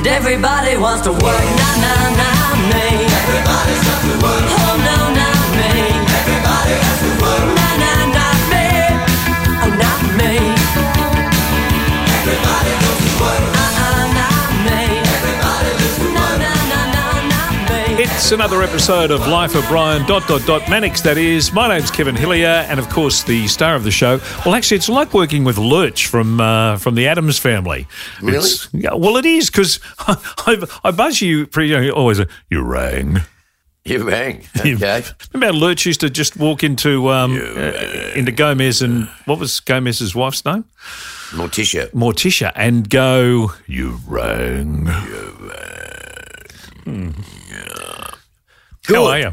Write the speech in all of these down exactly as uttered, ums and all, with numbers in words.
And everybody wants to work, nah, nah, nah, me. Everybody's got to work, oh, no, not me. Everybody has to work, nah, nah, not me, oh, not me. Everybody goes to work, uh-uh, not me. Everybody goes to work, nah, nah, nah, not me. It's another episode of Life of Brian, dot, dot, dot, Mannix, that is. My name's Kevin Hillier, and, of course, the star of the show. Well, actually, it's like working with Lurch from uh, from the Addams Family. Really? It's, yeah, well, it is, because I, I, I buzz you pretty young, always, you rang. You rang, okay. Remember how Lurch used to just walk into um, uh, into Gomez and, what was Gomez's wife's name? Morticia. Morticia, and go, you rang. You rang. Hmm. Yeah. Good. How are you?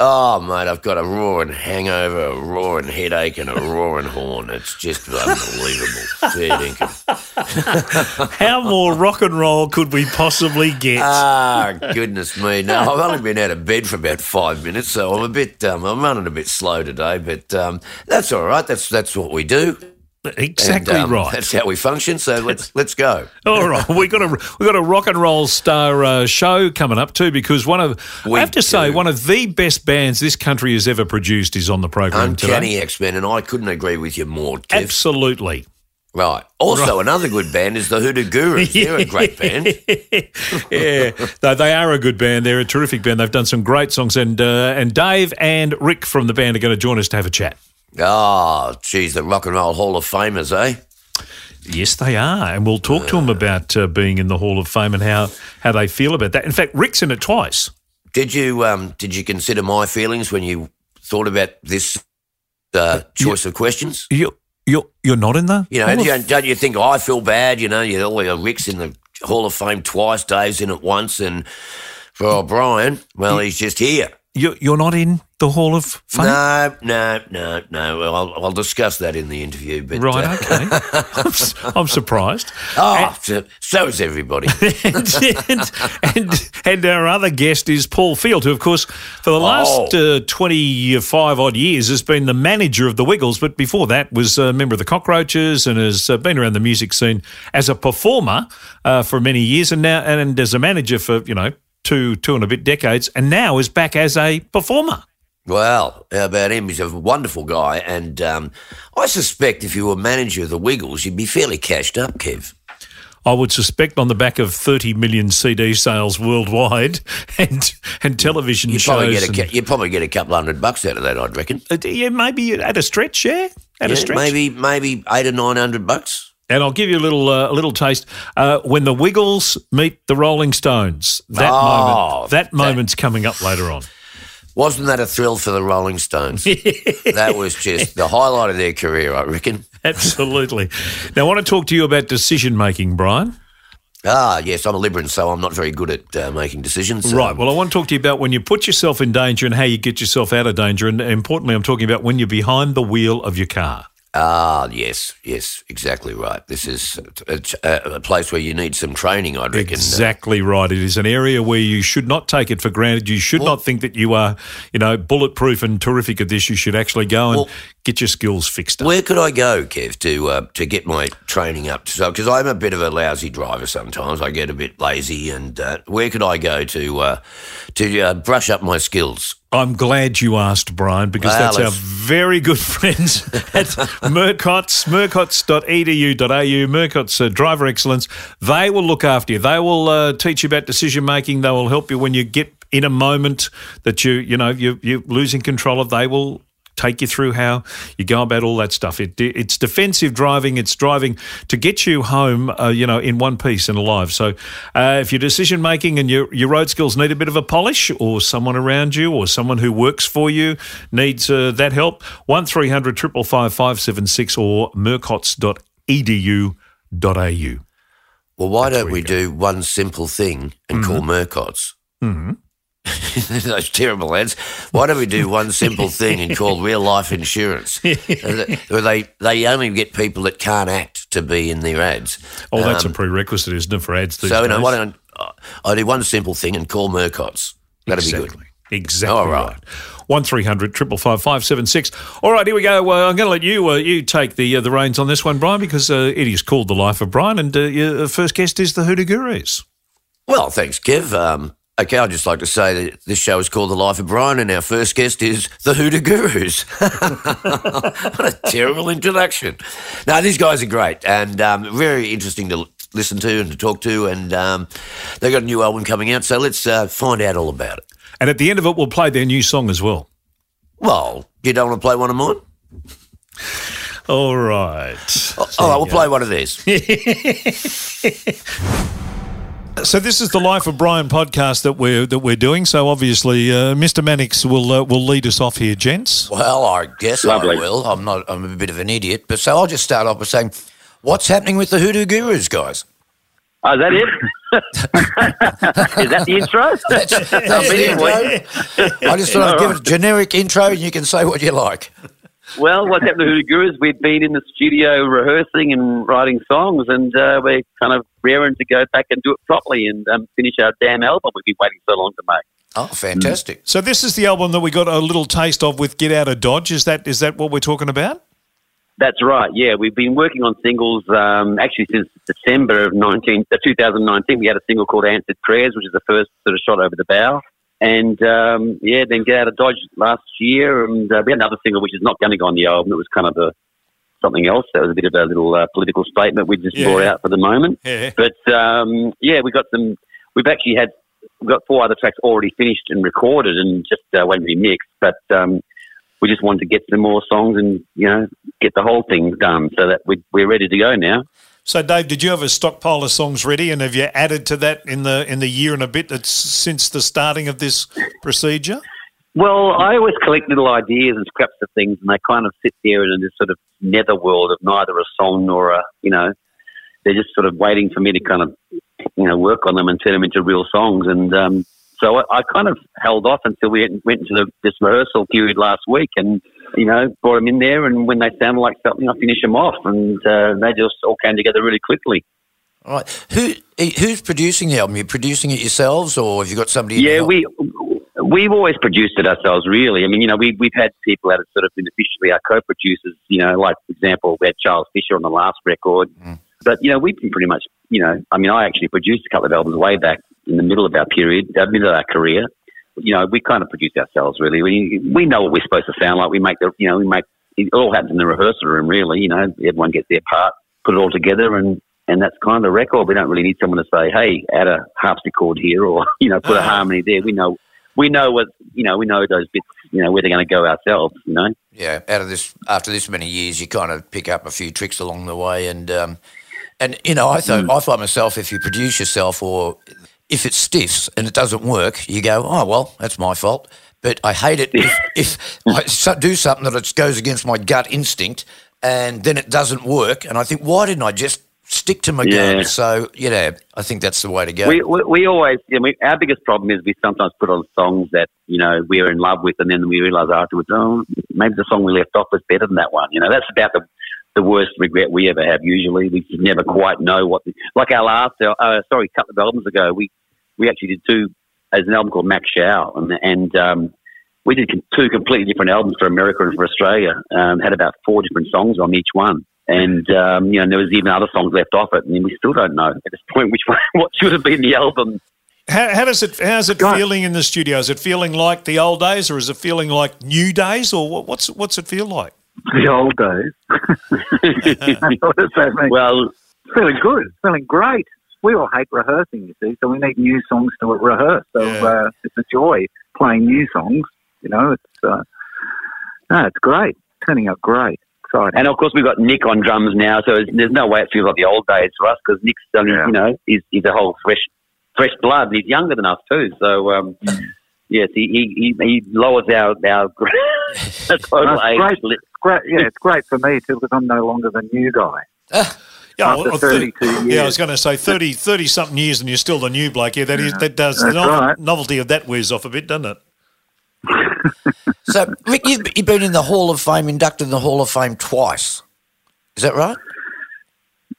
Oh, mate, I've got a roaring hangover, a roaring headache and a roaring horn. It's just unbelievable. Fair dinkum. How more rock and roll could we possibly get? Ah, goodness me. No, I've only been out of bed for about five minutes, so I'm a bit um, I'm running a bit slow today, but um, that's all right. That's that's what we do. Exactly and, um, right. That's how we function. So let's let's go. All right, we got a we got a rock and roll star uh, show coming up too, because one of we I have to do. say one of the best bands this country has ever produced is on the program Uncanny today. Uncanny X-Men, and I couldn't agree with you more, Kev. Absolutely. Right. Also, right. Another good band is the Hoodoo Gurus. They're a great band. Yeah, they, they are a good band. They're a terrific band. They've done some great songs, and uh, and Dave and Rick from the band are going to join us to have a chat. Oh, geez, the Rock and Roll Hall of Famers, eh? Yes, they are, and we'll talk uh, to them about uh, being in the Hall of Fame and how, how they feel about that. In fact, Rick's in it twice. Did you um, did you consider my feelings when you thought about this uh, choice you, of questions? You, you're you're not in the? You know, don't you, don't you think, oh, I feel bad, you know, you know, Rick's in the Hall of Fame twice, Dave's in it once, and for O'Brien, well, you, he's just here. You, you're not in the Hall of Fame? No, no, no, no. Well, I'll, I'll discuss that in the interview. But, right, uh, okay. I'm, su- I'm surprised. Oh, and, so, so is everybody. and, and, and, and our other guest is Paul Field, who, of course, for the last oh. uh, twenty-five-odd years has been the manager of the Wiggles, but before that was a member of the Cockroaches and has uh, been around the music scene as a performer uh, for many years, and now and as a manager for, you know, two, two and a bit decades, and now is back as a performer. Well, how about him? He's a wonderful guy, and um, I suspect if you were manager of the Wiggles, you'd be fairly cashed up, Kev. I would suspect on the back of thirty million C D sales worldwide and and television you'd shows. Probably get a, you'd probably get a couple hundred bucks out of that, I'd reckon. Uh, yeah, maybe at a stretch, yeah? At yeah, a stretch. Maybe, maybe eight or nine hundred bucks. And I'll give you a little uh, a little taste. Uh, when the Wiggles meet the Rolling Stones, that oh, moment, that moment's that, coming up later on. Wasn't that a thrill for the Rolling Stones? That was just the highlight of their career, I reckon. Absolutely. Now, I want to talk to you about decision-making, Brian. Ah, yes, I'm a Liberal, so I'm not very good at uh, making decisions. Right, um, well, I want to talk to you about when you put yourself in danger and how you get yourself out of danger, and importantly, I'm talking about when you're behind the wheel of your car. Ah, yes, yes, exactly right. This is a, a, a place where you need some training, I reckon. Exactly right. It is an area where you should not take it for granted. You should well, not think that you are, you know, bulletproof and terrific at this. You should actually go and well, get your skills fixed up. Where could I go, Kev, to uh, to get my training up? So, because I'm a bit of a lousy driver sometimes. I get a bit lazy, and uh, where could I go to uh, to uh, brush up my skills? I'm glad you asked, Brian, because well, that's our very good friends at Murcotts, murcotts dot e d u dot a u, Murcotts uh, Driver Excellence. They will look after you. They will uh, teach you about decision-making. They will help you when you get in a moment that you, you know, you, you're losing control of. They will take you through how you go about all that stuff. It, it's defensive driving. It's driving to get you home, uh, you know, in one piece and alive. So uh, if your decision-making and your, your road skills need a bit of a polish, or someone around you or someone who works for you needs uh, that help, one three hundred five five five five seven six or murcotts dot e d u dot a u. Well, why That's don't we do one simple thing and mm-hmm. call Murcotts? Mm-hmm. Those terrible ads. Why don't we do one simple thing and call real life insurance? they they only get people that can't act to be in their ads. Oh, that's um, a prerequisite, isn't it, for ads these so, days? So why don't I do one simple thing and call Murcotts? That'd exactly. be good. Exactly. All right. right. one three hundred five five five five seven six. All right, here we go. Uh, I'm going to let you uh, you take the uh, the reins on this one, Brian, because uh, it is called The Life of Brian, and uh, your first guest is the Hoodoo Gurus. Well, thanks, Kev. Um, okay, I'd just like to say that this show is called The Life of Brian and our first guest is the Hoodoo Gurus. What a terrible introduction. No, these guys are great and um, very interesting to listen to and to talk to, and um, they've got a new album coming out, so let's uh, find out all about it. And at the end of it, we'll play their new song as well. Well, you don't want to play one of mine? All right. Oh, all right, we'll go. Play one of these. So this is the Life of Brian podcast that we're that we're doing. So obviously, uh, Mister Mannix will uh, will lead us off here, gents. Well, I guess Lovely. I will. I'm not. I'm a bit of an idiot, but so I'll just start off by saying, what's happening with the Hoodoo Gurus, guys? Oh, is that it? Is that the intro? That's, that's the intro. I just thought I'd give it a generic intro, and you can say what you like. Well, what's happened to Hoodoo Gurus? We've been in the studio rehearsing and writing songs, and uh, we're kind of raring to go back and do it properly and um, finish our damn album we've been waiting so long to make. Oh, fantastic. Mm. So this is the album that we got a little taste of with Get Out of Dodge. Is that is that what we're talking about? That's right, yeah. We've been working on singles um, actually since December of nineteen, uh, twenty nineteen. We had a single called Answered Prayers, which is the first sort of shot over the bow. And, um, yeah, then Get Out of Dodge last year, and uh, we had another single which is not going to go on the album. It was kind of a, something else. That was a bit of a little uh, political statement we just yeah. brought out for the moment. Yeah. But, um, yeah, we got some – we've actually had – we've got four other tracks already finished and recorded and just uh, won't be mixed. But um, we just wanted to get some more songs and, you know, get the whole thing done so that we, we're ready to go now. So, Dave, did you have a stockpile of songs ready, and have you added to that in the in the year and a bit that's since the starting of this procedure? Well, I always collect little ideas and scraps of things, and they kind of sit there in this sort of netherworld of neither a song nor a, you know, they're just sort of waiting for me to kind of, you know, work on them and turn them into real songs. And um, so I, I kind of held off until we went into the, this rehearsal period last week and, you know, brought them in there, and when they sound like something, I finish them off, and uh, they just all came together really quickly. All right. Who who's producing the album? Are you producing it yourselves, or have you got somebody? Yeah, in we we've always produced it ourselves. Really, I mean, you know, we we've had people that have sort of been officially our co-producers. You know, like for example, we had Charles Fisher on the last record, mm. but you know, we've been pretty much, you know, I mean, I actually produced a couple of albums way back in the middle of our period, the middle of our career. You know, we kind of produce ourselves, really. We we know what we're supposed to sound like. We make the, you know, we make it all happens in the rehearsal room, really. You know, everyone gets their part, put it all together, and, and that's kind of a record. We don't really need someone to say, hey, add a harpsichord here, or, you know, put a harmony there. We know, we know what, you know, we know those bits, you know, where they're going to go ourselves, you know. Yeah, out of this, after this many years, you kind of pick up a few tricks along the way, and um, and you know, I thought, mm. I find myself, if you produce yourself, or if it stiffs and it doesn't work, you go, oh, well, that's my fault. But I hate it if, if I do something that goes against my gut instinct and then it doesn't work. And I think, why didn't I just stick to my yeah. guns? So, you know, I think that's the way to go. We, we, we always, you know, we, our biggest problem is we sometimes put on songs that, you know, we're in love with, and then we realise afterwards, oh, maybe the song we left off was better than that one. You know, that's about the... the worst regret we ever have. Usually, we never quite know what. The, like our last, uh, sorry, a couple of albums ago, we we actually did two as an album called Max Shau, and and um, we did two completely different albums for America and for Australia. Um, had about four different songs on each one, and um, you know, there was even other songs left off it, and we still don't know at this point which one, what should have been the album. How, how does it? How's it God. feeling in the studio? Is it feeling like the old days, or is it feeling like new days, or what, what's what's it feel like? The old days. What does that mean? Well, feeling good, feeling great. We all hate rehearsing, you see, so we need new songs to rehearse. So yeah. uh, it's a joy playing new songs. You know, it's uh, no, it's great. Turning out great. Exciting. And of course, we've got Nick on drums now, so there's no way it feels like the old days for us because Nick's, um, yeah. you know, he's, he's a whole fresh, fresh blood. He's younger than us too, so. Um, Yes, he, he he lowers our our total age. Great, it's great, yeah, it's great for me too because I'm no longer the new guy. Uh, yeah, After well, thirty-two th- years. Yeah, I was going to say thirty, thirty something years, and you're still the new bloke. Yeah, that yeah, is that does the no- right. novelty of that wears off a bit, doesn't it? So, Rick, you've, you've been in the Hall of Fame, inducted in the Hall of Fame twice. Is that right?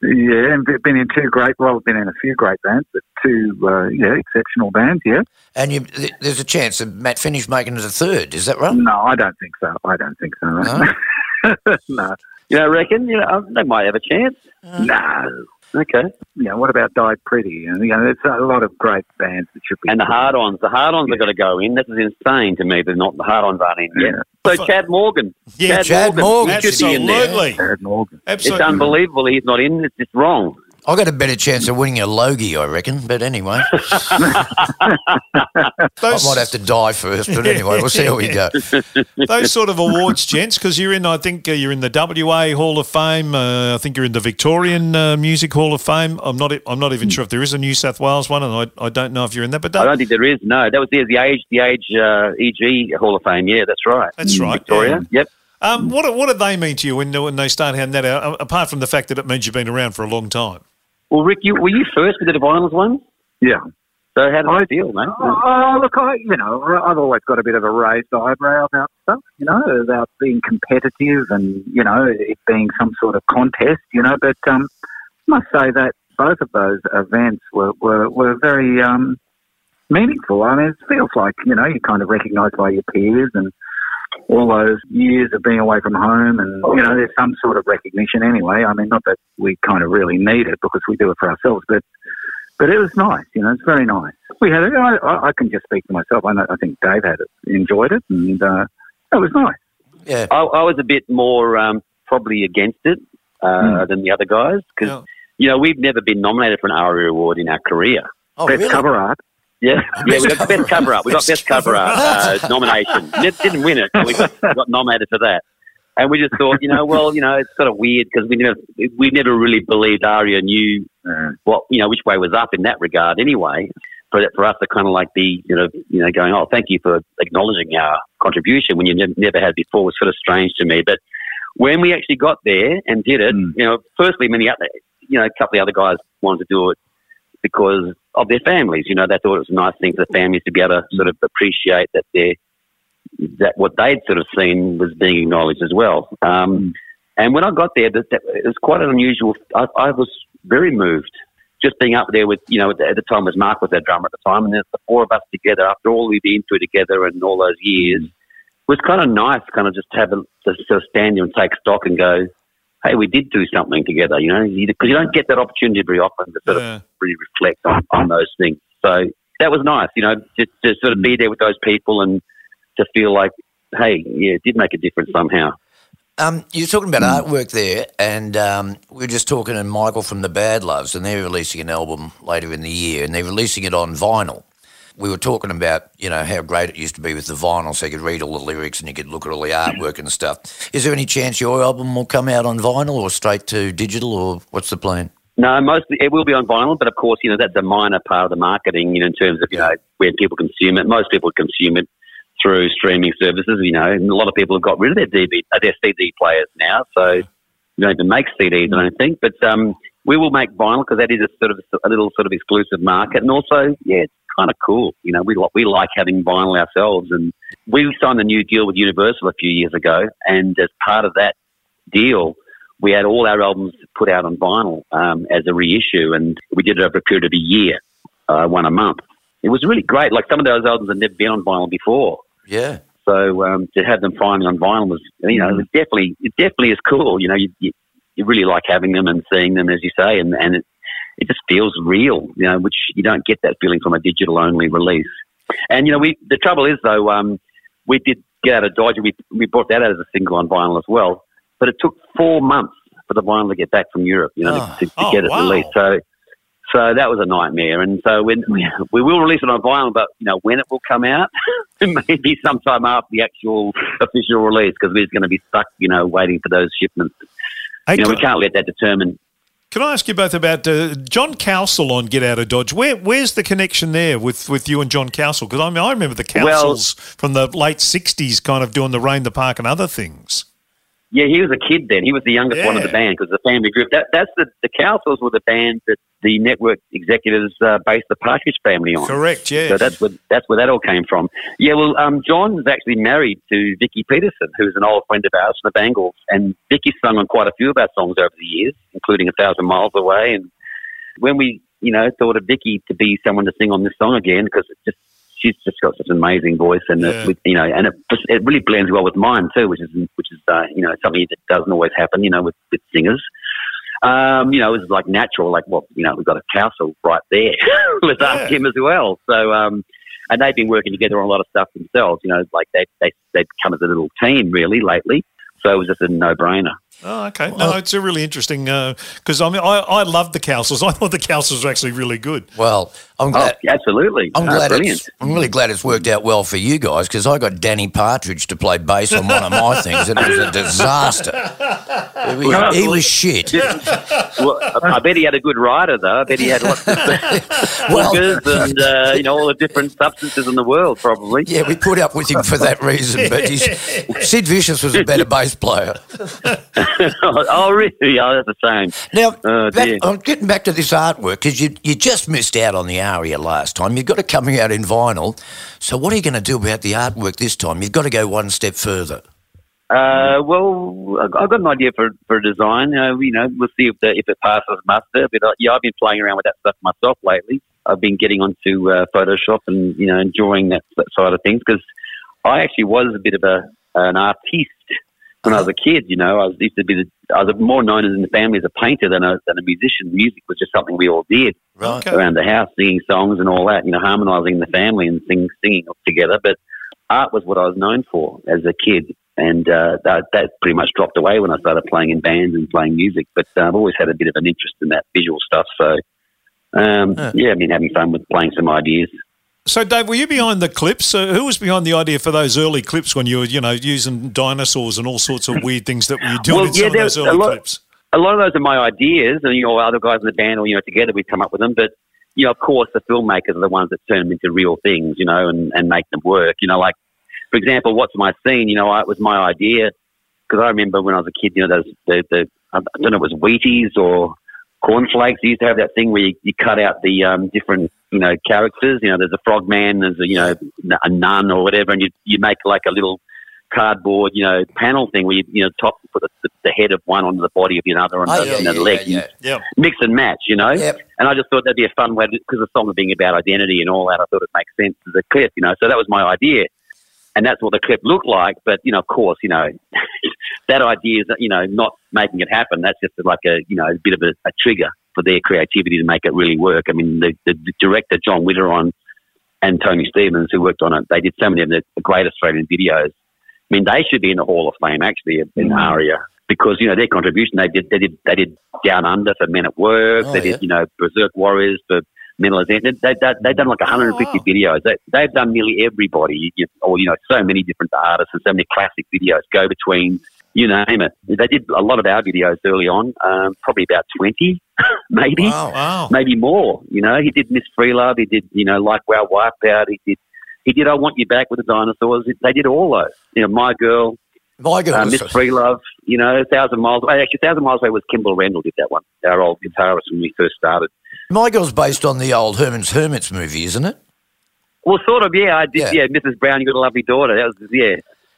Yeah, and been in two great, well, I've been in a few great bands, but two, uh, yeah, exceptional bands, yeah. And you, th- there's a chance of Matt Finnish making it a third, is that right? No, I don't think so. I don't think so. No. no. You don't reckon? You know, they might have a chance. Uh, no. Okay. You know, what about Die Pretty? And, you know, there's a lot of great bands that should be. And the Hard-Ons. The Hard-Ons yeah. are going to go in. This is insane to me. They're not, the Hard-Ons aren't in yet. Yeah. So Chad Morgan. Yeah, Chad, Chad Morgan. Morgan. Absolutely. Chad Morgan. Absolutely. It's unbelievable he's not in. It's just wrong. I got a better chance of winning a Logie, I reckon. But anyway, I might have to die first. But anyway, we'll see how we go. Those sort of awards, gents, because you're in. I think uh, you're in the W A Hall of Fame. Uh, I think you're in the Victorian uh, Music Hall of Fame. I'm not. I'm not even sure if there is a New South Wales one, and I, I don't know if you're in that. But that, I don't think there is. No, that was the, the Age, the Age uh, E G Hall of Fame. Yeah, that's right. That's right. Victoria. Yeah. Yep. Um, what what do they mean to you when when they start handing that out? Apart from the fact that it means you've been around for a long time. Well, Rick, you, were you first with the Divinals one? Yeah. So how did I, you feel, mate? Oh, oh, look, I, you know, I've always got a bit of a raised eyebrow about stuff, you know, about being competitive and, you know, it being some sort of contest, you know. But um, I must say that both of those events were, were, were very um, meaningful. I mean, it feels like, you know, you're kind of recognised by your peers and all those years of being away from home and, you know, there's some sort of recognition anyway. I mean, not that we kind of really need it because we do it for ourselves, but but it was nice, you know, it's very nice. We had it. I, I can just speak for myself. I know, I think Dave had it, enjoyed it, and uh, it was nice. Yeah, I, I was a bit more um, probably against it uh, mm. than the other guys because, oh. you know, we've never been nominated for an ARIA Award in our career. Oh, Best really? Cover art. Yeah, yeah, we got best cover up. We got best cover up uh, nomination. Didn't win it, but we got, got nominated for that. And we just thought, you know, well, you know, it's sort of weird because we never, we never really believed ARIA knew what, you know, which way was up in that regard anyway. But for us, it kind of like the, you know, you know, going, oh, thank you for acknowledging our contribution when you ne- never had before was sort of strange to me. But when we actually got there and did it, mm. you know, firstly, many other, you know, a couple of other guys wanted to do it because of their families, you know, they thought it was a nice thing for the families to be able to sort of appreciate that they that what they'd sort of seen was being acknowledged as well. Um, and when I got there, that, that, it was quite an unusual. I, I was very moved just being up there with, you know, at the, at the time was Mark was our drummer at the time, and there's the four of us together after all we've been through together and all those years. It was kind of nice, kind of just have a, just sort of stand there and take stock and go, hey, we did do something together, you know, because you don't get that opportunity very often to sort yeah. of really reflect on, on those things. So that was nice, you know, just to sort of be there with those people and to feel like, hey, yeah, it did make a difference somehow. Um, you're talking about mm. artwork there, and um, we were just talking to Michael from The Bad Loves, and they're releasing an album later in the year, and they're releasing it on vinyl. We were talking about, you know, how great it used to be with the vinyl, so you could read all the lyrics and you could look at all the artwork and stuff. Is there any chance your album will come out on vinyl or straight to digital, or what's the plan? No, mostly it will be on vinyl, but of course, you know, that's a minor part of the marketing, you know, in terms of, you know, where people consume it. Most people consume it through streaming services, you know, and a lot of people have got rid of their D V D, their C D players now, so we don't even make C Ds, I don't think, but um, we will make vinyl because that is a sort of a little sort of exclusive market, and also, yeah, it's kind of cool. You know, we, we like having vinyl ourselves, and we signed a new deal with Universal a few years ago, and as part of that deal, we had all our albums put out on vinyl um, as a reissue, and we did it over a period of a year, uh, one a month. It was really great. Like, some of those albums had never been on vinyl before. Yeah. So um, to have them finally on vinyl was, you know, it was definitely, it definitely is cool. You know, you, you, you really like having them and seeing them, as you say, and, and it's, it just feels real, you know, which you don't get that feeling from a digital-only release. And, you know, we the trouble is, though, um, we did get out of Dodge. We, we brought that out as a single on vinyl as well, but it took four months for the vinyl to get back from Europe, you know, oh. to, to oh, get it wow. released. So so that was a nightmare. And so when we, we will release it on vinyl, but, you know, when it will come out, maybe sometime after the actual official release, because we're just going to be stuck, you know, waiting for those shipments. Hey, you know, we can't let that determine. Can I ask you both about uh, John Cowsill on Get Out of Dodge? Where, where's the connection there with, with you and John Cowsill? Because I mean, I remember the Cowsills well, from the late sixties kind of doing the Rain the Park and other things. Yeah, he was a kid then. He was the youngest yeah. one of the band because the family group. That, that's the, the Cowsills were the band that the network executives uh, based the Partridge family on. Correct, yeah. So that's where, that's where that all came from. Yeah, well, um, John was actually married to Vicki Peterson, who's an old friend of ours from the Bangles, and Vicki's sung on quite a few of our songs over the years, including A Thousand Miles Away. And when we, you know, thought of Vicki to be someone to sing on this song again, because it just, she's just got such an amazing voice, and yeah. it, you know, and it, it really blends well with mine too, which is which is uh, you know, something that doesn't always happen, you know, with, with singers. um, you know, it was like natural, like, well, you know, we've got a Cowsill right there. Let's yeah. ask him as well. So, um, and they've been working together on a lot of stuff themselves, you know, like they, they, they've come as a little team really lately. So it was just a no-brainer. Oh, okay. No, well, it's a really interesting because uh, I mean, I, I loved the Cowsills. I thought the Cowsills were actually really good. Well, I'm glad. Oh, absolutely. I'm oh, glad. It's, I'm really glad it's worked out well for you guys because I got Danny Partridge to play bass on one of my things, and it was a disaster. It was, well, he was shit. Well, I bet he had a good rider, though. I bet he had lots of well, and uh, you know all the different substances in the world, probably. Yeah, we put up with him for that reason. But he's, Sid Vicious was a better bass player. Oh, really? Oh, that's the same. Now, oh, back, I'm getting back to this artwork because you you just missed out on the ARIA last time. You've got it coming out in vinyl. So what are you going to do about the artwork this time? You've got to go one step further. Uh, well, I've got an idea for for design. Uh, you know, we'll see if the, if it passes muster. But uh, yeah, I've been playing around with that stuff myself lately. I've been getting onto uh, Photoshop and you know enjoying that, that side of things because I actually was a bit of a an artiste. When I was a kid, you know, I was used to be the, I was more known in the family as a painter than a than a musician. Music was just something we all did right. okay. around the house, singing songs and all that, you know, harmonising the family and sing, singing together. But art was what I was known for as a kid, and uh, that, that pretty much dropped away when I started playing in bands and playing music. But uh, I've always had a bit of an interest in that visual stuff. So, um, huh. yeah, I've been having fun with playing some ideas. So, Dave, were you behind the clips? Uh, who was behind the idea for those early clips when you were, you know, using dinosaurs and all sorts of weird things that were doing well, in yeah, some of those early a lot, clips? A lot of those are my ideas, and you know, other guys in the band, or you know, together we come up with them. But you know, of course, the filmmakers are the ones that turn them into real things, you know, and, and make them work. You know, like for example, What's My Scene? You know, I, it was my idea because I remember when I was a kid, you know, those the, the I don't know, it was Wheaties or Cornflakes. You used to have that thing where you, you cut out the um, different, you know, characters. You know, there's a frogman, there's a, you know, a nun or whatever, and you you make like a little cardboard, you know, panel thing where you, you know, top put the, the head of one onto the body of another and oh, yeah, another yeah, leg. Yeah, yeah. Mix and match, you know. Yep. And I just thought that'd be a fun way because the song being about identity and all that, I thought it makes sense as a clip, you know. So that was my idea. And that's what the clip looked like. But, you know, of course, you know, that idea is, you know, not making it happen. That's just like a, you know, a bit of a, a trigger for their creativity to make it really work. I mean, the, the director, John Witteron, and Tony Stevens, who worked on it, they did so many of the great Australian videos. I mean, they should be in the Hall of Fame, actually, in mm. ARIA, because, you know, their contribution, they did they did, they did Down Under for Men at Work. Oh, they yeah. did, you know, Berserk Warriors for mental illness. They, they, they've done like one hundred fifty oh, wow. videos. They, they've done nearly everybody, you, or, you know, so many different artists and so many classic videos, go-betweens, you name it. They did a lot of our videos early on, um, probably about twenty, maybe, wow, wow. maybe more. You know, he did Miss Free Love. He did, you know, Like Wow Wipeout. He did, he did I Want You Back with the Dinosaurs. They did all those. You know, My Girl, My Girl, uh, Miss Free Love, you know, A Thousand Miles Away. Actually, A Thousand Miles Away was Kimball Rendell did that one, our old guitarist when we first started. My Girl's based on the old Herman's Hermits movie, isn't it? Well, sort of, yeah. I did, yeah. yeah Missus Brown, You Got a Lovely Daughter. That was, yeah.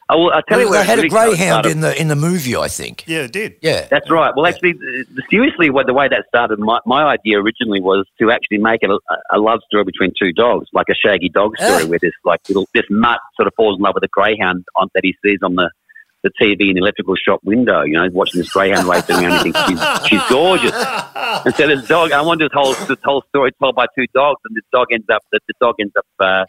I will, I'll tell well, you they had a greyhound in the in the movie, I think. Yeah, it did. Yeah, that's right. Well, actually, yeah. seriously, the way that started, my, my idea originally was to actually make it a, a love story between two dogs, like a shaggy dog story, ah. where this like little, this mutt sort of falls in love with a greyhound on, that he sees on the, the T V in the electrical shop window. You know, watching this greyhound racing around, and thinks she's, she's gorgeous. And so this dog, I wanted this whole this whole story told by two dogs, and this dog ends up that the dog ends up. Uh,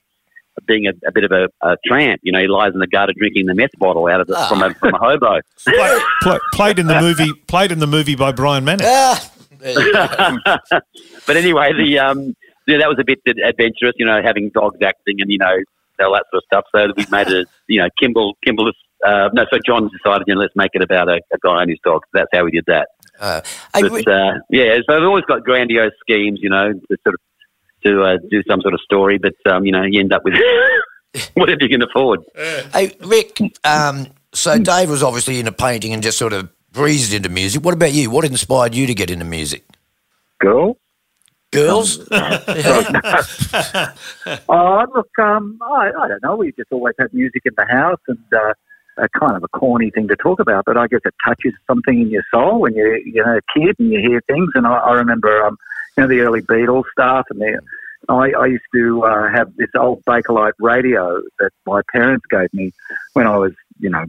being a, a bit of a, a tramp. You know, he lies in the gutter drinking the meth bottle out of the, oh. from, a, from a hobo. Play, play, played in the movie Played in the movie by Brian Manning. Ah, but anyway, the um, yeah, that was a bit adventurous, you know, having dogs acting and, you know, all that sort of stuff. So we made it, you know, Kimball, Kimball, uh, no, so John decided, you know, let's make it about a, a guy and his dog. So that's how we did that. Uh, but, we- uh, yeah, so we've always got grandiose schemes, you know, to sort of, to uh, do some sort of story, but, um, you know, you end up with whatever you can afford. Hey, Rick, um, so Dave was obviously into painting and just sort of breezed into music. What about you? What inspired you to get into music? Girl. Girls? Um, yeah. uh, look, um, I, I don't know. We just always had music in the house and uh, a kind of a corny thing to talk about, but I guess it touches something in your soul when you're, you know, a kid and you hear things. And I, I remember... Um, You know, the early Beatles stuff, and the, I, I used to uh, have this old Bakelite radio that my parents gave me when I was, you know,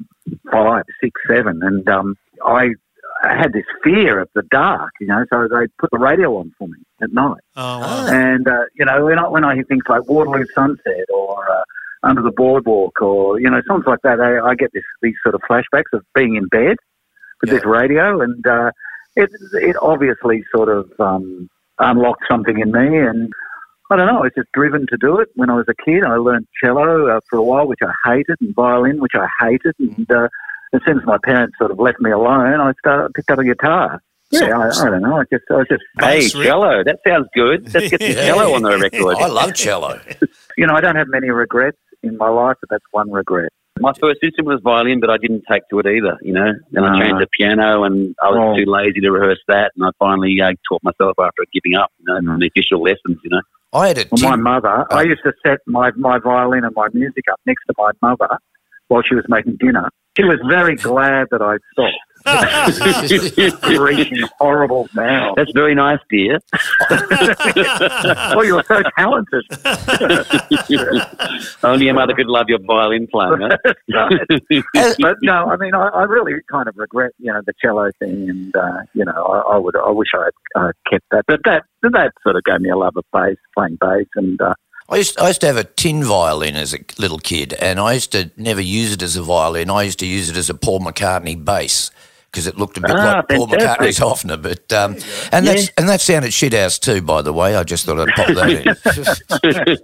five, six, seven, and um, I I had this fear of the dark, you know, so they put the radio on for me at night. Oh, wow. And, uh, you know, when I, when I hear things like Waterloo Sunset or uh, Under the Boardwalk or, you know, songs like that, I, I get this these sort of flashbacks of being in bed with yeah. this radio, and uh, it, it obviously sort of um, unlocked something in me, and I don't know, I was just driven to do it. When I was a kid, I learned cello uh, for a while, which I hated, and violin, which I hated, and uh, as soon as my parents sort of left me alone, I started, picked up a guitar. Yeah, I, I don't know. I just, I was just, hey, really... cello, that sounds good. Let's get some cello on the record. I love cello. You know, I don't have many regrets in my life, but that's one regret. My first instrument was violin, but I didn't take to it either, you know. Then uh, I changed to piano, and I was oh. too lazy to rehearse that, and I finally uh, taught myself after giving up, you know, mm. the official lessons, you know. I had a well, my mother, oh. I used to set my, my violin and my music up next to my mother while she was making dinner. She was very glad that I'd stopped. Reaching horrible now. That's very nice, dear. Well, you were so talented. Only your mother could love your violin playing, huh? But no, I mean, I, I really kind of regret, you know, the cello thing, and uh, you know, I, I would, I wish I had uh, kept that. But that, that sort of gave me a love of bass, playing bass, and. Uh, I used, I used to have a tin violin as a little kid, and I used to never use it as a violin. I used to use it as a Paul McCartney bass because it looked a bit ah, like Paul McCartney's Hofner. But um, and yeah. that's and that sounded shithouse too, by the way. I just thought I'd pop that in.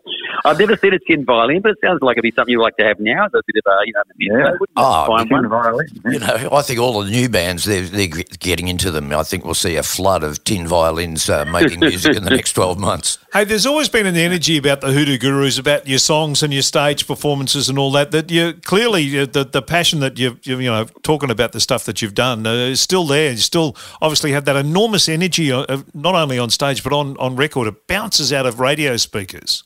I've never seen a tin violin, but it sounds like it'd be something you like to have now. It's a bit of a, you know, yeah. so oh, a tin violin. You know, I think all the new bands, they're, they're getting into them. I think we'll see a flood of tin violins uh, making music in the next twelve months. Hey, there's always been an energy about the Hoodoo Gurus, about your songs and your stage performances and all that, that you clearly, the, the passion that you've, you know, talking about the stuff that you've done uh, is still there. You still obviously have that enormous energy, uh, not only on stage but on, on record. It bounces out of radio speakers.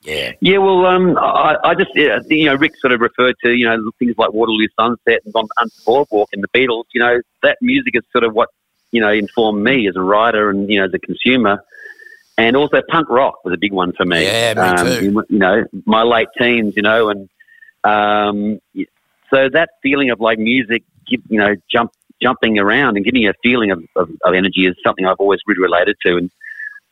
Yeah. Yeah. Well, um, I, I just yeah, you know, Rick sort of referred to, you know, things like Waterloo Sunset and Under the Boardwalk and the Beatles. You know, that music is sort of what, you know, informed me as a writer and, you know, as a consumer, and also punk rock was a big one for me. Yeah, me um, too. You know, my late teens. You know, and um, so that feeling of like music, you know, jump jumping around and giving you a feeling of, of, of energy is something I've always really related to. And.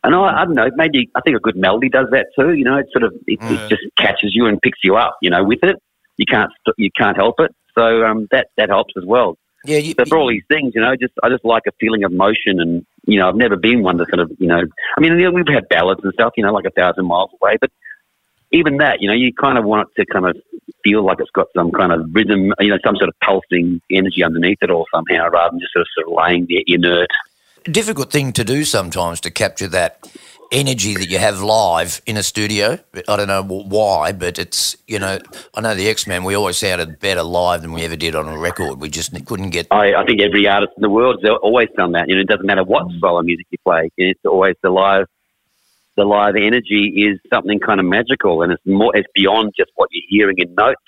And I, I don't know, maybe I think a good melody does that too. You know, it sort of it, yeah. it just catches you and picks you up. You know, with it, you can't you can't help it. So um, that that helps as well. Yeah, you, so for all these things, you know, just I just like a feeling of motion, and you know, I've never been one to sort of you know, I mean, we've had ballads and stuff, you know, like A Thousand Miles Away, but even that, you know, you kind of want it to kind of feel like it's got some kind of rhythm, you know, some sort of pulsing energy underneath it all somehow, rather than just sort of, sort of laying there inert. Difficult thing to do sometimes, to capture that energy that you have live in a studio. I don't know why, but it's, you know, I know the X-Men, we always sounded better live than we ever did on a record. We just couldn't get... I, I think every artist in the world has always done that. You know, it doesn't matter what style of music you play. It's always the live the live energy is something kind of magical, and it's more. It's beyond just what you're hearing in notes.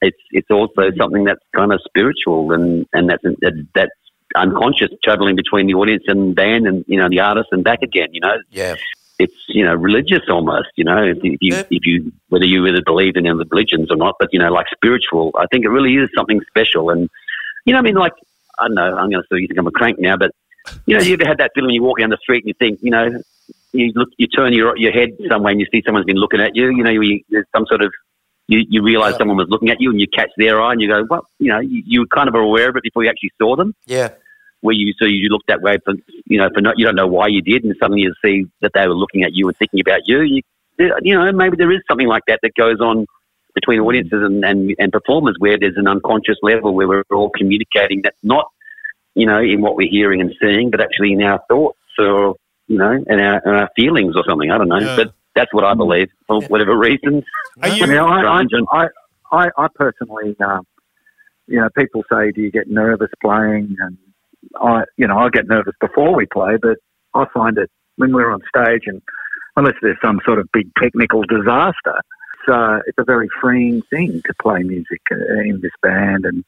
It's it's also something that's kind of spiritual, and, and that's... that's unconscious, travelling between the audience and band, and you know the artist, and back again. You know, yeah, it's you know religious almost. You know, if you, yeah. if you whether you either believe in other religions or not, but you know, like spiritual. I think it really is something special. And you know, I mean, like I don't know. I'm going to say you think I'm a crank now, but you know, you ever had that feeling when you walk down the street and you think, you know, you look, you turn your your head somewhere and you see someone's been looking at you. You know, you, there's some sort of you, you realise yeah. someone was looking at you, and you catch their eye, and you go, well, you know, you, you kind of are aware of it before you actually saw them. Yeah. Where you so you look that way for you know for not you don't know why you did, and suddenly you see that they were looking at you and thinking about you. You, you know, maybe there is something like that that goes on between audiences and, and, and performers, where there's an unconscious level where we're all communicating that's not you know in what we're hearing and seeing, but actually in our thoughts or you know and our, our feelings or something. I don't know, yeah. but that's what I believe for yeah. whatever reason. Are you? I, mean, I, I, I, I personally, um, you know, people say, do you get nervous playing? And I, you know, I get nervous before we play, but I find it when we're on stage, and unless there's some sort of big technical disaster, it's, uh, it's a very freeing thing to play music in this band. And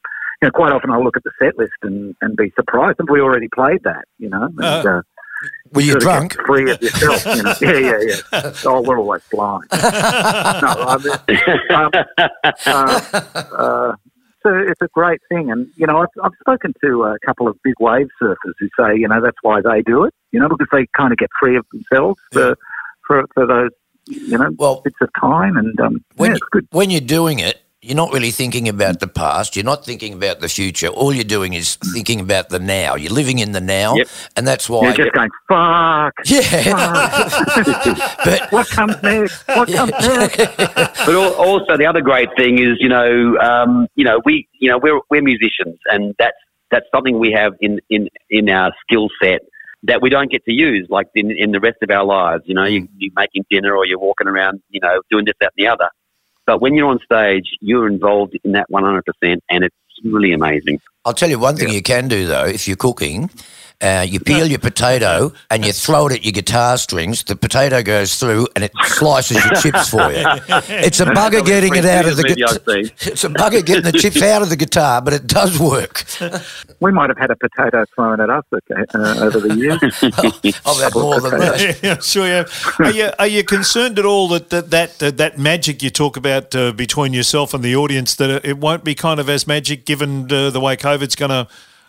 you know, quite often I look at the set list and, and be surprised if we already played that. You know, and, uh, uh, were you, you drunk? Free of yourself. You know? Yeah, yeah, yeah. Oh, we're always blind. No, I mean, um, uh, uh, a it's a great thing. And, you know, I've, I've spoken to a couple of big wave surfers who say, you know, that's why they do it, you know, because they kind of get free of themselves yeah. for, for for those, you know, well, bits of time. And um, when, yeah, it's good. When you're doing it, you're not really thinking about the past. You're not thinking about the future. All you're doing is thinking about the now. You're living in the now, yep. and that's why... You're just going, fuck, yeah. fuck. But, what comes next? What yeah. comes next? But also the other great thing is, you know, um, you know, we, you know, we're we're musicians, and that's that's something we have in, in, in our skill set that we don't get to use, like in, in the rest of our lives. You know, you, you're making dinner or you're walking around, you know, doing this, that, and the other. But when you're on stage, you're involved in that one hundred percent, and it's really amazing. I'll tell you one thing yeah. you can do, though, if you're cooking, uh, you peel your potato and you throw it at your guitar strings. The potato goes through and it slices your chips for you. It's a bugger getting it out of the guitar. It's a bugger getting the chips out of the guitar, but it does work. We might have had a potato thrown at us uh, over the years. I've had more than that. Yeah, sure you have. Are you, are you concerned at all that that, that, that, that magic you talk about uh, between yourself and the audience, that it won't be kind of as magic given uh, the way COVID's going to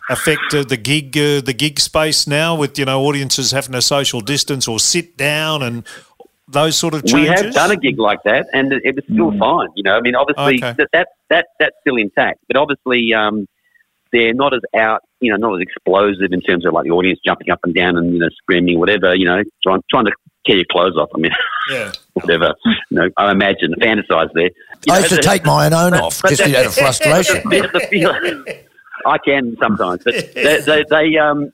affect uh, the gig uh, the gig space now, with, you know, audiences having to social distance or sit down and those sort of changes? We have done a gig like that, and it was still mm. fine. You know, I mean, obviously okay. that, that that that's still intact, but obviously um, they're not as out, you know, not as explosive in terms of like the audience jumping up and down and, you know, screaming, whatever, you know, trying trying to tear your clothes off. I mean, yeah. whatever. You know, I imagine fantasize there. You I know, used to take mine own but, off but just that, out of frustration. The, the feeling. I can sometimes, but they, they, they, um,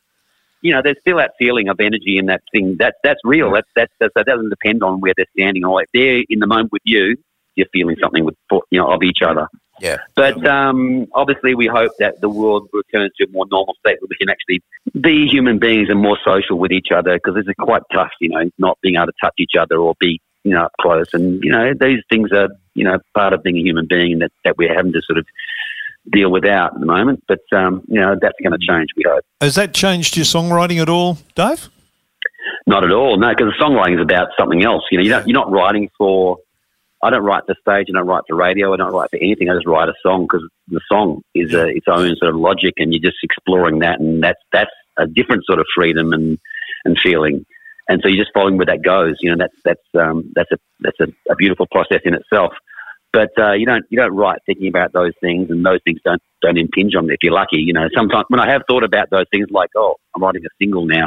you know, there's still that feeling of energy in that thing. That that's real. That that that doesn't depend on where they're standing or if they're in the moment with you. You're feeling something with, you know, of each other. Yeah. But um, obviously, we hope that the world returns to a more normal state where we can actually be human beings and more social with each other, because this is quite tough, you know, not being able to touch each other or be, you know, up close. And, you know, these things are, you know, part of being a human being that that we're having to sort of deal with out at the moment, but um, you know, that's going to change, we hope. Has that changed your songwriting at all, Dave? Not at all, no, because the songwriting is about something else. You know, you don't, you're not writing for. I don't write for stage, I don't write for radio, I don't write for anything. I just write a song because the song is a, its own sort of logic, and you're just exploring that, and that's that's a different sort of freedom and, and feeling. And so you're just following where that goes. You know, that's that's um, that's a that's a, a beautiful process in itself. But uh, you don't you don't write thinking about those things, and those things don't don't impinge on it if you're lucky. You know, sometimes when I have thought about those things, like, oh, I'm writing a single now,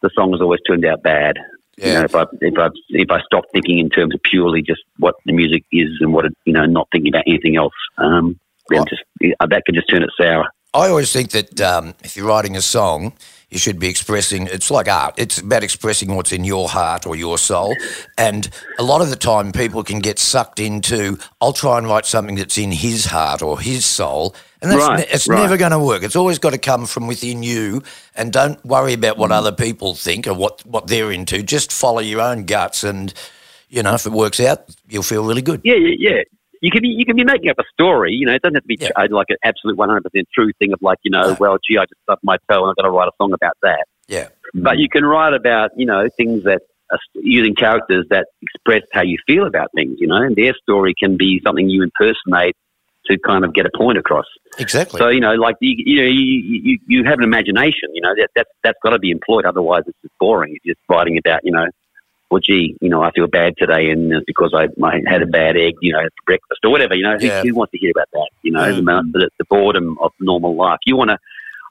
the song has always turned out bad. Yeah. You know, if I if I if I stop thinking in terms of purely just what the music is and what it, you know, not thinking about anything else, um, then just that can just turn it sour. I always think that um, if you're writing a song, you should be expressing, it's like art, it's about expressing what's in your heart or your soul. And a lot of the time people can get sucked into, I'll try and write something that's in his heart or his soul. And that's right, ne- it's right. never going to work. It's always got to come from within you, and don't worry about what other people think or what, what they're into. Just follow your own guts, and, you know, if it works out, you'll feel really good. Yeah, yeah, yeah. You can be you can be making up a story, you know. It doesn't have to be yeah. uh, like an absolute one hundred percent true thing of like, you know, no. well, gee, I just stubbed my toe and I've got to write a song about that. Yeah. Mm-hmm. But you can write about, you know, things that are using characters that express how you feel about things, you know, and their story can be something you impersonate to kind of get a point across. Exactly. So, you know, like you you know, you, you, you have an imagination, you know, that that's that's got to be employed. Otherwise, it's just boring. It's just writing about, you know, well, gee, you know, I feel bad today, and it's because I, I had a bad egg, you know, for breakfast or whatever. You know, yeah. who, who wants to hear about that? You know, mm. the, the boredom of normal life. You want to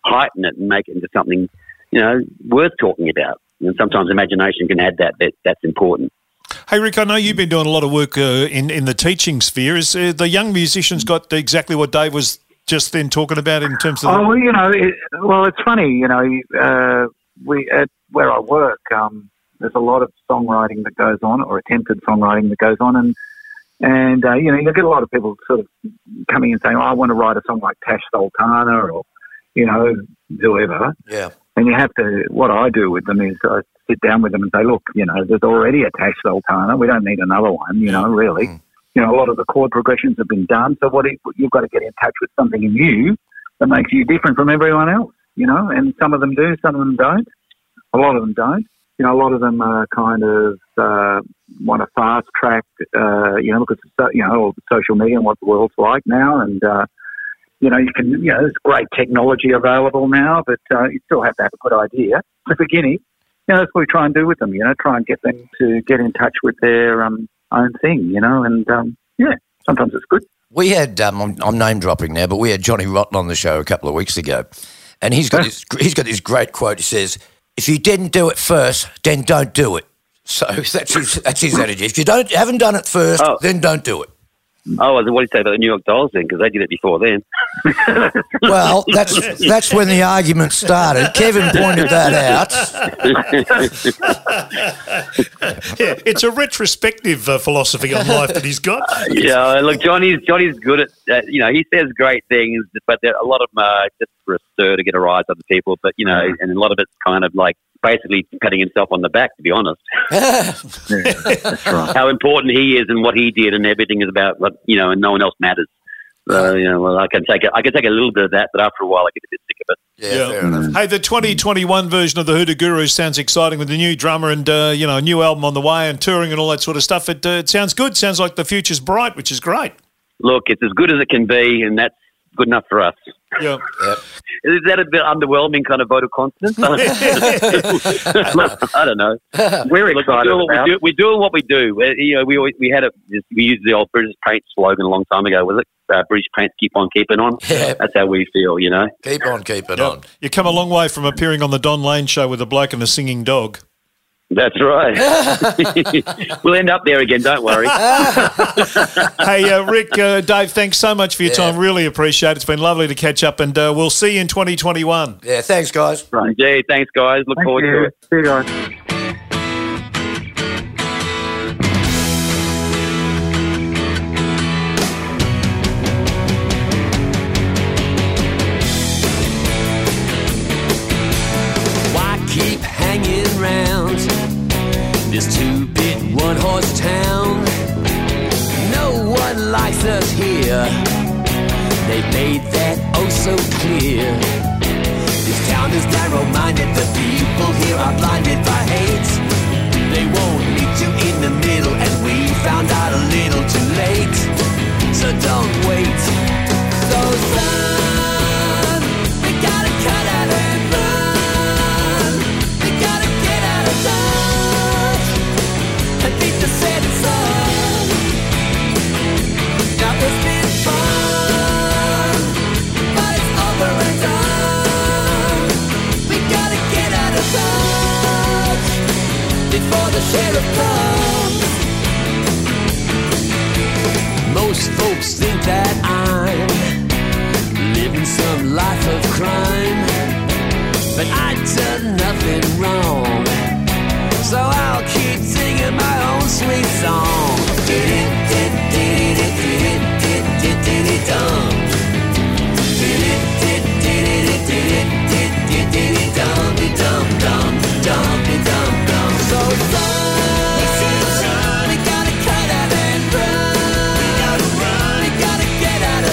heighten it and make it into something, you know, worth talking about. And sometimes imagination can add that. That that's important. Hey, Rick, I know you've been doing a lot of work uh, in in the teaching sphere. Is uh, the young musicians got exactly what Dave was just then talking about in terms of? Oh, the- well, you know, it, well, it's funny, you know, uh, we at where I work. Um, There's a lot of songwriting that goes on, or attempted songwriting that goes on, and and uh, you know, you get a lot of people sort of coming and saying, oh, "I want to write a song like Tash Sultana or you know whoever." Yeah. And you have to. What I do with them is I sit down with them and say, "Look, you know, there's already a Tash Sultana. We don't need another one. You know, really. Mm. You know, a lot of the chord progressions have been done. So what you've got to get in touch with something in you that makes you different from everyone else. You know, and some of them do, some of them don't. A lot of them don't." You know, a lot of them are kind of uh, want to fast track, uh, you know, because, you know, all the social media and what the world's like now, and, uh, you know, you can, you know, there's great technology available now, but uh, you still have to have a good idea. The beginning, you know, that's what we try and do with them, you know, try and get them to get in touch with their um, own thing, you know, and, um, yeah, sometimes it's good. We had, um, I'm, I'm name-dropping now, but we had Johnny Rotten on the show a couple of weeks ago, and he's got, this, he's got this great quote. He says, if you didn't do it first, then don't do it. So that's his, that's his energy. If you don't haven't done it first, oh. then don't do it. Oh, what do you say about the New York Dolls then? Because they did it before then. Well, that's that's when the argument started. Kevin pointed that out. Yeah, it's a retrospective uh, philosophy on life that he's got. Yeah, look, Johnny's Johnny's good at uh, you know, he says great things, but there, a lot of them are just for a stir to get a rise out of the people. But you know, mm-hmm. and a lot of it's kind of like, basically patting himself on the back, to be honest. Yeah, that's right. How important he is and what he did, and everything is about what, you know, and no one else matters. So, you know, well, I can take a, I can take a little bit of that, but after a while I get a bit sick of it. Yeah, yeah. Fair enough. Hey, the twenty twenty-one version of the Hoodoo Gurus sounds exciting, with the new drummer and, uh, you know, a new album on the way and touring and all that sort of stuff. It, uh, it sounds good. Sounds like the future's bright, which is great. Look, it's as good as it can be, and that's good enough for us. Yeah. Yep. Is that a bit underwhelming kind of vote of confidence? I don't know. We're Look, excited. We do, we do, we're doing what we do. We, you know, we always, we had a we used the old British Paint slogan a long time ago. Was it uh, British Paints keep on keeping on? Yeah. That's how we feel, you know. Keep on keeping yep. on. You come a long way from appearing on the Don Lane show with a bloke and a singing dog. That's right. We'll end up there again, don't worry. Hey, uh, Rick, uh, Dave, thanks so much for your yeah. time. Really appreciate it. It's been lovely to catch up, and uh, we'll see you in twenty twenty-one. Yeah, thanks, guys. Right. Yeah, thanks, guys. Look Thank forward you. to it. See you, guys. This two-bit, one-horse town. No one likes us here. They've made that oh so clear. This town is narrow-minded. The people here are blinded by hate. They won't meet you in the middle, and we found out a little too late. So don't wait. So son, we gotta cut out her blood. We gotta get out of town. Most folks think that I'm living some life of crime, but I done nothing wrong, so I'll keep singing my own sweet song. Did it did it did it did it did it did it dum. We gotta cut out and run. We gotta run. We gotta get out of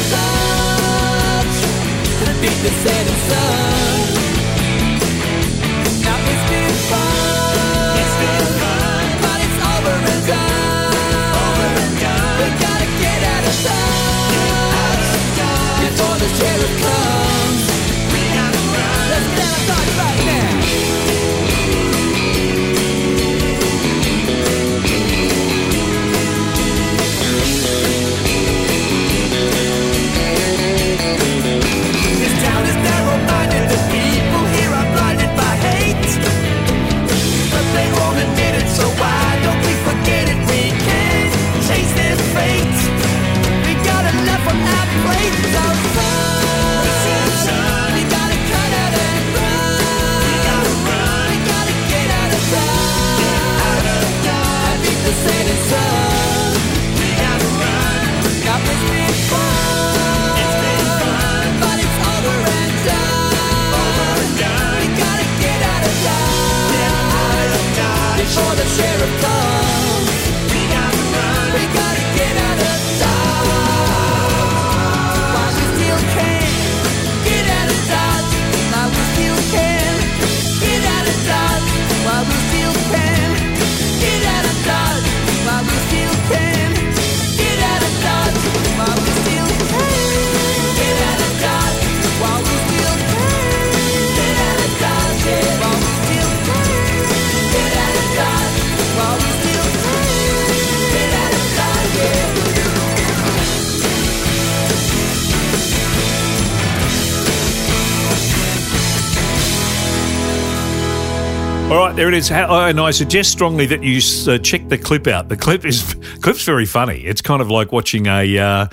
All right, there it is. And I suggest strongly that you check the clip out. The clip is clip's very funny. It's kind of like watching a uh,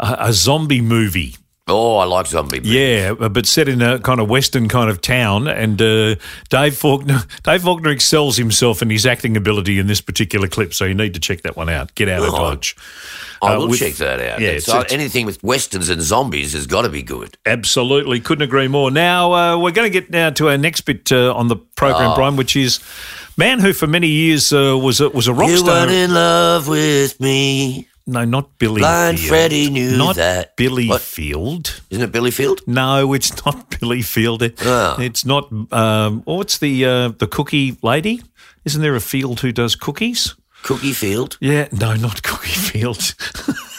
a zombie movie. Oh, I like zombie movies. Yeah, but set in a kind of western kind of town, and uh, Dave Faulkner Dave Faulkner excels himself in his acting ability in this particular clip, so you need to check that one out. Get out oh, of Dodge. I uh, will with, check that out. Yeah, it's, it's, it's, anything with westerns and zombies has got to be good. Absolutely. Couldn't agree more. Now, uh, we're going to get now to our next bit uh, on the program, oh. Brian, which is man who for many years uh, was, a, was a rock you star. You weren't in love with me. No, not Billy Blind Field. Freddie knew not that. Billy what? Field. Isn't it Billy Field? No, it's not Billy Field. It, oh. It's not um, – oh, what's the uh, the cookie lady? Isn't there a Field who does cookies? Cookie Field? Yeah. No, not Cookie Field.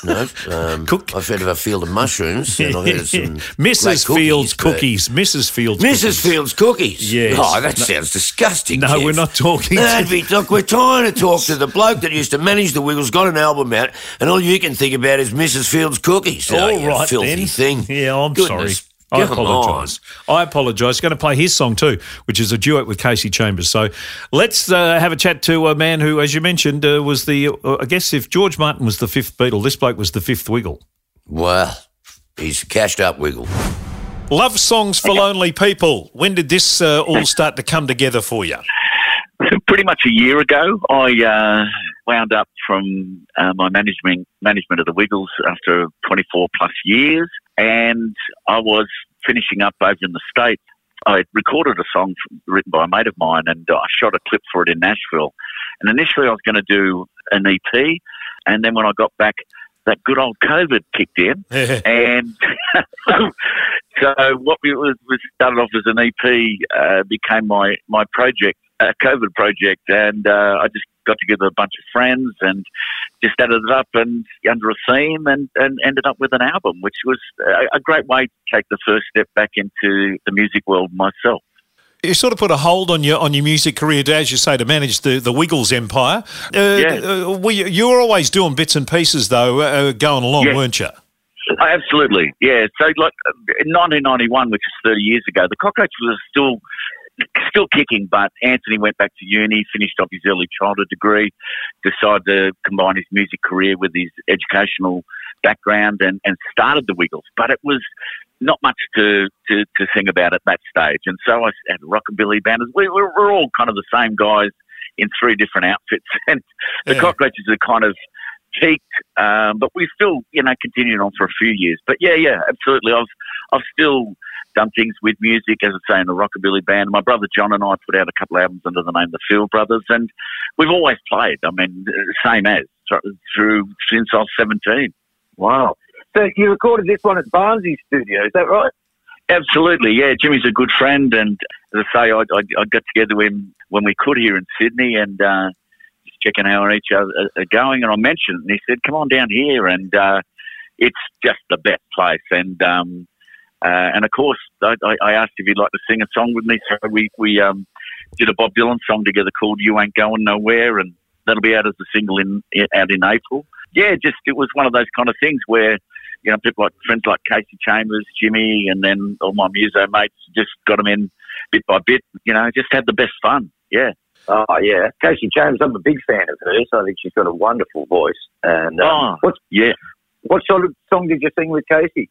No. Um, Cook- I've heard of a field of mushrooms. And I've heard of some Missus Field's cookies. Missus Field's Missus cookies. Field's cookies? Yes. Oh, that no. sounds disgusting. No, Jeff. We're not talking That'd to... be, look, we're trying to talk to the bloke that used to manage the Wiggles, got an album out, and all you can think about is Missus Field's cookies. All oh, right, filthy then. Thing. Yeah, I'm Goodness. sorry. I apologise. I apologise. Going to play his song too, which is a duet with Kasey Chambers. So let's uh, have a chat to a man who, as you mentioned, uh, was the, uh, I guess if George Martin was the fifth Beatle, this bloke was the fifth Wiggle. Well, he's a cashed up Wiggle. Love songs for lonely people. When did this uh, all start to come together for you? Pretty much a year ago. I uh, wound up from uh, my management management of the Wiggles after twenty-four plus years. And I was finishing up over in the States. I recorded a song from, written by a mate of mine, and I shot a clip for it in Nashville. And initially I was going to do an E P, and then when I got back, that good old COVID kicked in. and so, so what we, was, we started off as an E P uh, became my, my project, a COVID project, and uh, I just got together a bunch of friends and just added it up and under a theme and, and ended up with an album, which was a, a great way to take the first step back into the music world myself. You sort of put a hold on your on your music career, as you say, to manage the, the Wiggles empire. Uh, yeah. uh, were you, you were always doing bits and pieces, though, uh, going along, yeah. weren't you? Oh, absolutely, yeah. So like, in nineteen ninety-one, which is thirty years ago, the Cockroaches were still... Still kicking, but Anthony went back to uni, finished off his early childhood degree, decided to combine his music career with his educational background and, and started the Wiggles. But it was not much to, to, to sing about at that stage. And so I had a rockabilly band. We were, we're all kind of the same guys in three different outfits. And the yeah. Cockroaches are kind of peaked, um, but we still, you know, continued on for a few years. But yeah, yeah, absolutely. I've, I've still... done things with music, as I say, in a rockabilly band. My brother John and I put out a couple of albums under the name The Field Brothers, and we've always played. I mean, same as, through since I was seventeen. Wow. So you recorded this one at Barnsley Studio, is that right? Absolutely, yeah. Jimmy's a good friend, and as I say, I, I, I got together with him when we could here in Sydney and uh, just checking how each other are going, and I mentioned it, and he said, come on down here, and uh, it's just the best place, and... Um, Uh, and, of course, I, I asked if he'd like to sing a song with me, so we, we um, did a Bob Dylan song together called You Ain't Going Nowhere, and that'll be out as a single in out in April. Yeah, just it was one of those kind of things where, you know, people like friends like Kasey Chambers, Jimmy, and then all my muso mates just got them in bit by bit, you know, just had the best fun, yeah. Oh, yeah. Kasey Chambers, I'm a big fan of hers. I think she's got a wonderful voice. And um, oh, what's, yeah. What sort of song did you sing with Kasey?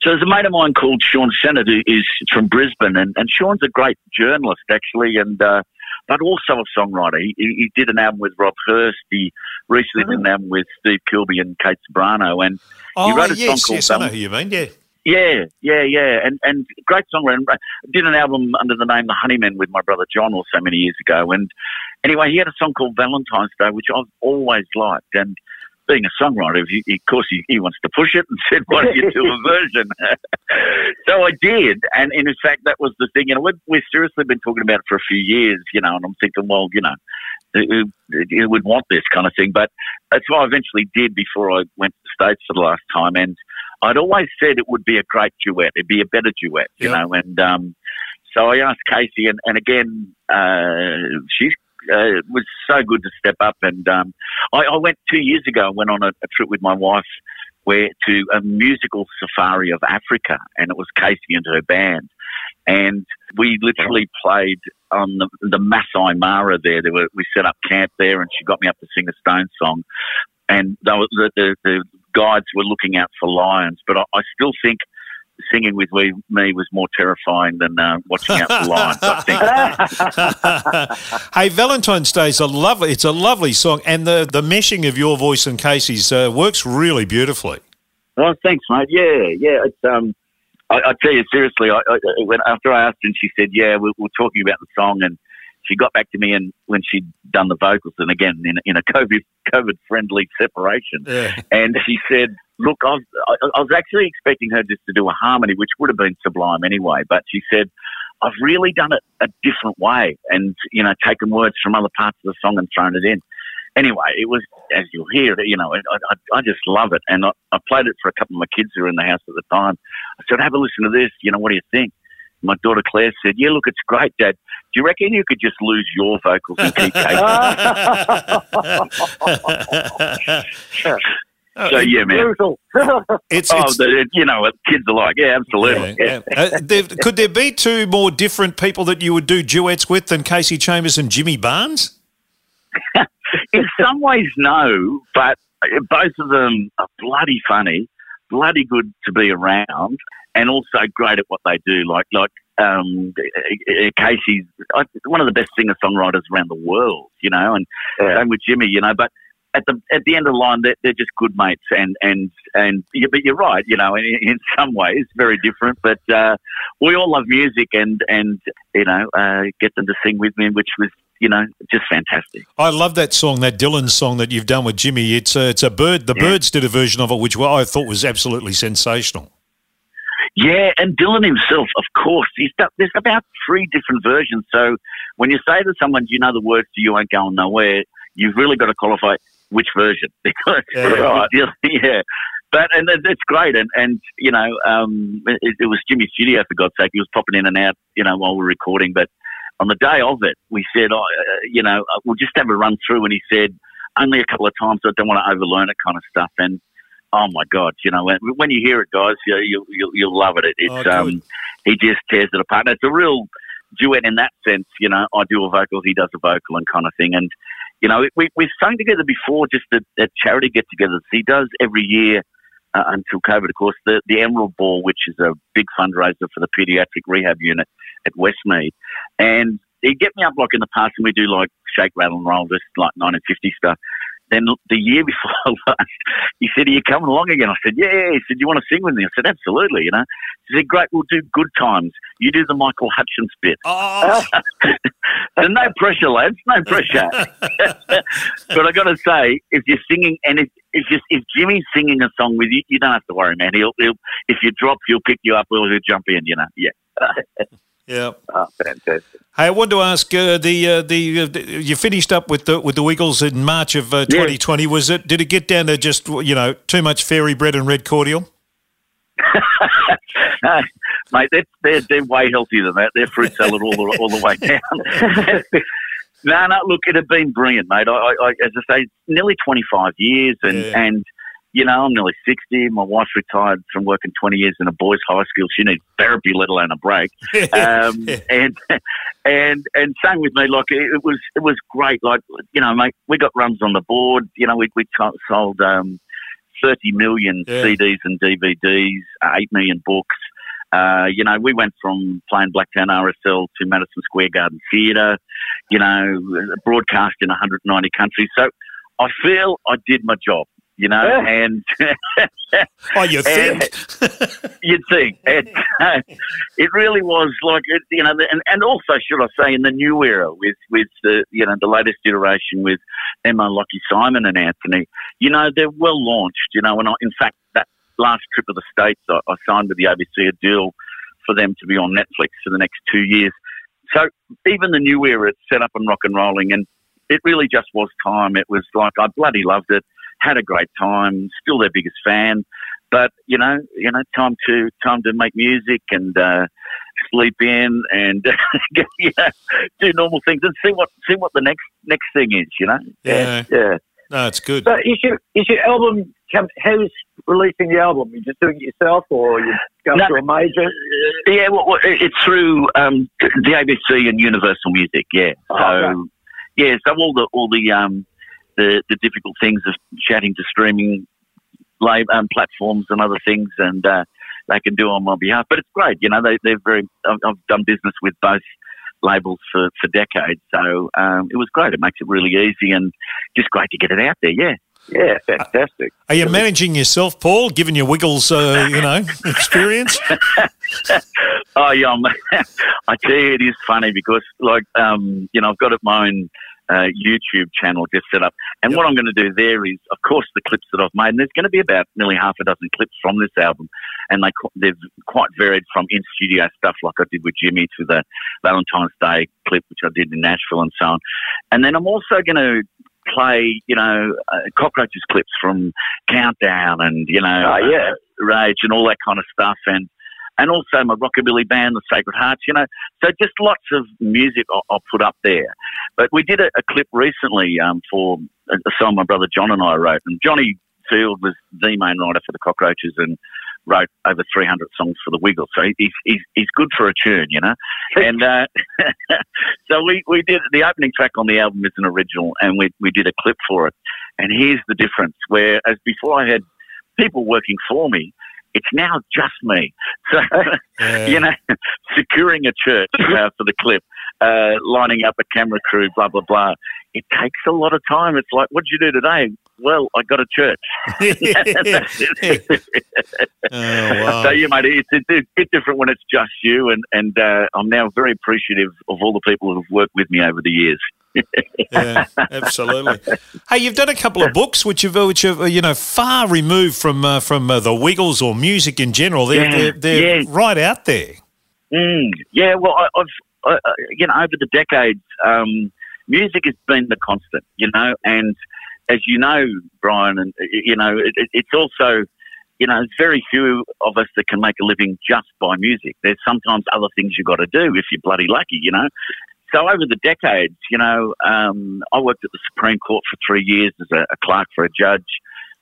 So there's a mate of mine called Sean Sennett who is from Brisbane, and, and Sean's a great journalist, actually, and uh, but also a songwriter. He, he did an album with Rob Hurst. He recently oh. did an album with Steve Kilbey and Kate Sobrano, and oh, he wrote a yes, song called... yes, um, I know who you mean, yeah. Yeah, yeah, yeah, and, and great songwriter. Did an album under the name The Honeymen with my brother John also many years ago, and anyway, he had a song called Valentine's Day, which I've always liked, and... being a songwriter, he, of course, he, he wants to push it and said, why don't you do a version? So I did. And, and in fact, that was the thing. You know, we've, we've seriously been talking about it for a few years, you know, and I'm thinking, well, you know, who, who would want this kind of thing? But that's what I eventually did before I went to the States for the last time. And I'd always said it would be a great duet. It'd be a better duet, you yeah. know. And um, so I asked Kasey, and, and again, uh, she's Uh, it was so good to step up, and um, I, I went two years ago. I went on a, a trip with my wife, where to a musical safari of Africa, and it was Kasey and her band, and We literally played on the, the Masai Mara there. There were, we set up camp there, and she got me up to sing a Stones song. And they were, the, the, the guides were looking out for lions, but I, I still think singing with we, me was more terrifying than uh, watching out for lions, I think. Hey, Valentine's Day is a lovely, it's a lovely song, and the, the meshing of your voice and Kasey's uh, works really beautifully. Oh, thanks, mate. Yeah, yeah. It's, um, I, I tell you seriously, I, I, when after I asked her and she said, yeah, we're, we're talking about the song, and she got back to me and when she'd done the vocals, and again, in, in a COVID, COVID-friendly separation, yeah. And she said, look, I was, I, I was actually expecting her just to do a harmony, which would have been sublime anyway, but she said, I've really done it a different way and, you know, taken words from other parts of the song and thrown it in. Anyway, it was, as you'll hear, you know, I, I, I just love it. And I, I played it for a couple of my kids who were in the house at the time. I said, have a listen to this. You know, what do you think? My daughter Claire said, yeah, look, it's great, Dad. Do you reckon you could just lose your vocals and keep taking it? So, yeah, man. It's, it's, oh, the, you know what kids are like. Yeah, absolutely. Yeah, yeah. uh, there, could there be two more different people that you would do duets with than Kasey Chambers and Jimmy Barnes? In some ways, no, but both of them are bloody funny, bloody good to be around, and also great at what they do. Like, like um, Kasey's one of the best singer-songwriters around the world, you know, and yeah. Same with Jimmy, you know. But at the at the end of the line, they're, they're just good mates, and and and. But you're right, you know, in, in some ways, very different. But uh, we all love music, and and you know, uh, get them to sing with me, which was. You know, just fantastic. I love that song, that Dylan song that you've done with Jimmy. It's a, it's a bird. The yeah. Birds did a version of it, which I thought was absolutely sensational. Yeah, and Dylan himself, of course. He's got, there's about three different versions. So when you say to someone, you know the words to You Ain't Going Nowhere, you've really got to qualify which version. Because yeah, right. yeah. But and it's great, and and you know, um, it, it was Jimmy's studio for God's sake. He was popping in and out, you know, while we were recording, but. On the day of it, we said, oh, uh, you know, we'll just have a run through. And he said, only a couple of times, so I don't want to overlearn it kind of stuff. And, oh, my God, you know, when, when you hear it, guys, you, you, you, you'll love it. It's oh, um, he just tears it apart. And it's a real duet in that sense, you know, I do a vocal, he does a vocal and kind of thing. And, you know, we, we've sung together before, just at, at charity get-togethers. He does every year uh, until COVID, of course, the, the Emerald Ball, which is a big fundraiser for the paediatric rehab unit at Westmead. And he'd get me up like in the past, and we do like shake, rattle and roll, just like nineteen fifty stuff. Then the year before last, he said, are you coming along again? I said, yeah. He said, you want to sing with me? I said, absolutely, you know. He said, great, we'll do Good Times. You do the Michael Hutchence bit. Oh. So no pressure, lads, no pressure. But I got to say, if you're singing, and if if, you're, if Jimmy's singing a song with you, you don't have to worry, man. He'll, he'll If you drop, he'll pick you up, or he'll jump in, you know, yeah. Yeah. Oh, fantastic. Hey, I wanted to ask uh, the uh, the uh, you finished up with the with the Wiggles in March of uh, twenty twenty. Yeah. Was it? Did it get down to just you know too much fairy bread and red cordial? No, mate, they're, they're they're way healthier than that. They're fruit salad all the all the way down. no, no. Look, it had been brilliant, mate. I, I as I say, nearly twenty-five years, and yeah. and. You know, I'm nearly sixty. My wife retired from working twenty years in a boys' high school. She needs therapy, let alone a break. um, and and and same with me. Like it was, it was great. Like you know, mate, we got runs on the board. You know, we we sold um, thirty million yeah. C Ds and D V Ds, eight million books. Uh, you know, we went from playing Blacktown R S L to Madison Square Garden Theatre. You know, broadcast in one hundred ninety countries. So I feel I did my job. You know, yeah. and oh, you think you'd think it, uh, it really was like it, you know, and, and also should I say in the new era with with the you know the latest iteration with Emma, Lockie, Simon, and Anthony, you know they're well launched. You know, and I, in fact that last trip of the States, I, I signed with the A B C a deal for them to be on Netflix for the next two years. So even the new era, it's set up and rock and rolling, and it really just was time. It was like I bloody loved it. Had a great time, still their biggest fan, but you know, you know, time to time to make music and uh, sleep in and you know, do normal things and see what see what the next next thing is, you know. Yeah, yeah. No, it's good. So is your, is your album, who's releasing the album? Are you just doing it yourself, or are you going no, through a major? Yeah, well, well, it's through um, the A B C and Universal Music, yeah. Oh, so, okay. Yeah, so all the all the, um, the the difficult things of chatting to streaming live, um, platforms and other things, and uh, they can do on my behalf. But it's great, you know, they, they're very... I've, I've done business with both labels for, for decades, so um, it was great. It makes it really easy and just great to get it out there, yeah. Yeah, fantastic. Are you managing yourself, Paul, given your Wiggles, uh, you know, experience? Oh, yeah, I'm, I tell you, it is funny because, like, um, you know, I've got my own uh, YouTube channel just set up. And yep. what I'm going to do there is, of course, the clips that I've made, and there's going to be about nearly half a dozen clips from this album, and they, they've quite varied from in-studio stuff like I did with Jimmy to the Valentine's Day clip, which I did in Nashville and so on. And then I'm also going to play, you know, uh, Cockroaches clips from Countdown and, you know, oh, yeah. uh, Rage and all that kind of stuff, and and also my rockabilly band, the Sacred Hearts, you know. So just lots of music I'll, I'll put up there. But we did a, a clip recently um, for a, a song my brother John and I wrote, and Johnny Field was the main writer for the Cockroaches and wrote over three hundred songs for the Wiggles. So he's he's, he's good for a tune, you know. And uh, so we, we did the opening track on the album is an original, and we we did a clip for it. And here's the difference: whereas before I had people working for me, it's now just me. So yeah. you know, securing a church uh, for the clip, uh, lining up a camera crew, blah blah blah. It takes a lot of time. It's like, what did you do today? Well, I got a church. Oh, wow. So, you mate, it's a, it's a bit different when it's just you, and, and uh, I'm now very appreciative of all the people who have worked with me over the years. Yeah, absolutely. Hey, you've done a couple of books which have, which have you know, far removed from uh, from uh, the Wiggles or music in general. They're, yeah, they're, they're yeah. right out there. Mm, yeah, well, I, I've, I, you know, over the decades, um, music has been the constant, you know, and... As you know, Brian, and you know, it, it's also, you know, there's very few of us that can make a living just by music. There's sometimes other things you've got to do if you're bloody lucky, you know. So over the decades, you know, um, I worked at the Supreme Court for three years as a, a clerk for a judge.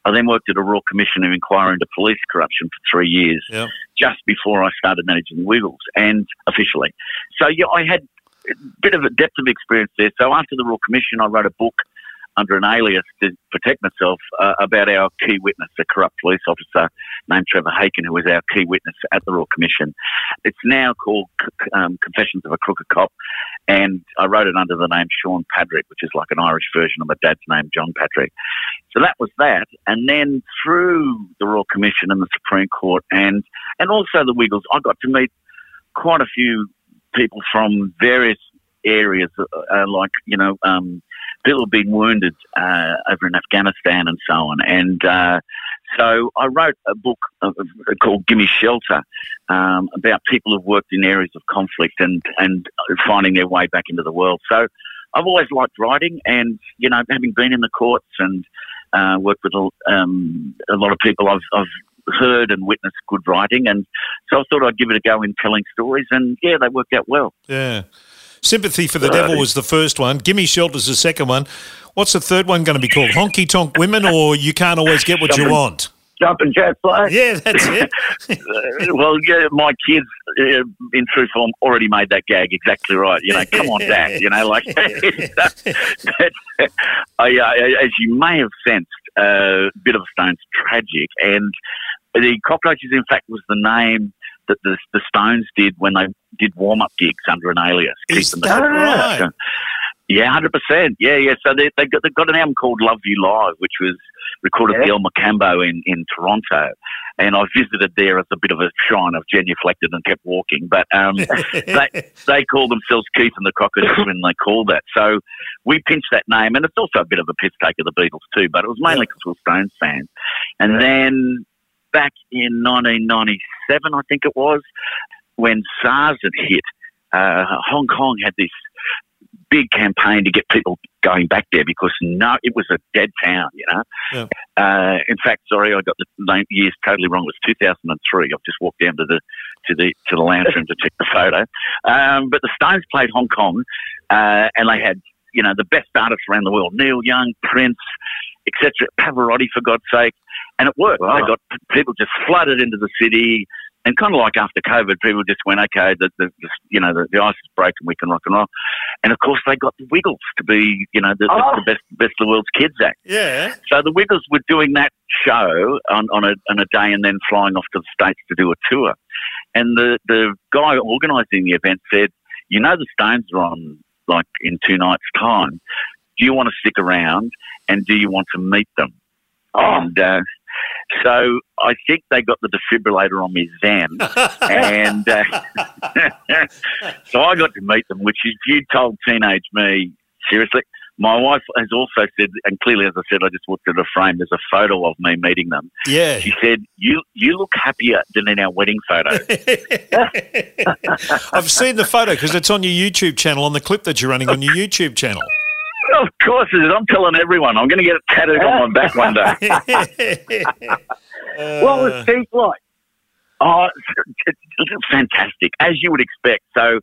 I then worked at a Royal Commission of Inquiry into Police Corruption for three years yeah. just before I started managing the Wiggles and officially. So yeah, I had a bit of a depth of experience there. So after the Royal Commission, I wrote a book under an alias to protect myself uh, about our key witness, a corrupt police officer named Trevor Haken, who was our key witness at the Royal Commission. It's now called um, Confessions of a Crooked Cop, and I wrote it under the name Sean Patrick, which is like an Irish version of my dad's name, John Patrick. So that was that, and then through the Royal Commission and the Supreme Court and, and also the Wiggles, I got to meet quite a few people from various areas, uh, like, you know... Um, Bill had been wounded uh, over in Afghanistan and so on. And uh, so I wrote a book uh, called Gimme Shelter um, about people who've worked in areas of conflict and, and finding their way back into the world. So I've always liked writing and, you know, having been in the courts and uh, worked with um, a lot of people, I've, I've heard and witnessed good writing. And so I thought I'd give it a go in telling stories. And, yeah, they worked out well. Yeah. Sympathy for the right. Devil was the first one. Gimme Shelter's the second one. What's the third one going to be called? Honky Tonk Women, or You Can't Always Get What Jumpin', You Want? Jumpin' Jack Flash. Yeah, that's it. Well, yeah, my kids, uh, in true form, already made that gag exactly right. You know, come on, Dad. You know, like, but, uh, as you may have sensed, uh, Bit of a Stone's tragic, and the Cockroaches, in fact, was the name that the, the Stones did when they did warm-up gigs under an alias. Is keep them that right? Up. Yeah, one hundred percent. Yeah, yeah. So they, they got, they got an album called Love You Live, which was recorded yeah. at the El Macambo in, in Toronto. And I visited there as a bit of a shrine. I've genuflected and kept walking. But um, they, they call themselves Keith and the Cockroaches when they call that. So we pinched that name. And it's also a bit of a piss take of the Beatles too, but it was mainly because yeah. we're Stones fans. And yeah. then... Back in nineteen ninety-seven, I think it was, when SARS had hit, uh, Hong Kong had this big campaign to get people going back there because no, it was a dead town, you know. Yeah. Uh, in fact, sorry, I got the name, years totally wrong. It was two thousand three. I've just walked down to the to the to the lounge room to take the photo. Um, but the Stones played Hong Kong, uh, and they had you know the best artists around the world: Neil Young, Prince. et cetera. Pavarotti, for God's sake. And it worked. Wow. They got people just flooded into the city. And kind of like after COVID, people just went, okay, the, the, the you know the, the ice is breaking, we can rock and roll. And of course, they got the Wiggles to be, you know, the, oh. the best best of the world's kids act. Yeah. So the Wiggles were doing that show on on a on a day, and then flying off to the States to do a tour. And the the guy organising the event said, you know, the Stones are on like in two nights' time. Do you want to stick around, and do you want to meet them? Oh. And uh, so I think they got the defibrillator on me then, and uh, so I got to meet them, which is, you told teenage me, seriously. My wife has also said, and clearly, as I said, I just looked at a frame, there's a photo of me meeting them. Yeah. She said, you you look happier than in our wedding photo. I've seen the photo because it's on your YouTube channel, on the clip that you're running on your YouTube channel. Of course it is. I'm telling everyone. I'm going to get it tattooed on my back one day. uh, what was Keith like? Oh, it's, it's fantastic, as you would expect. So,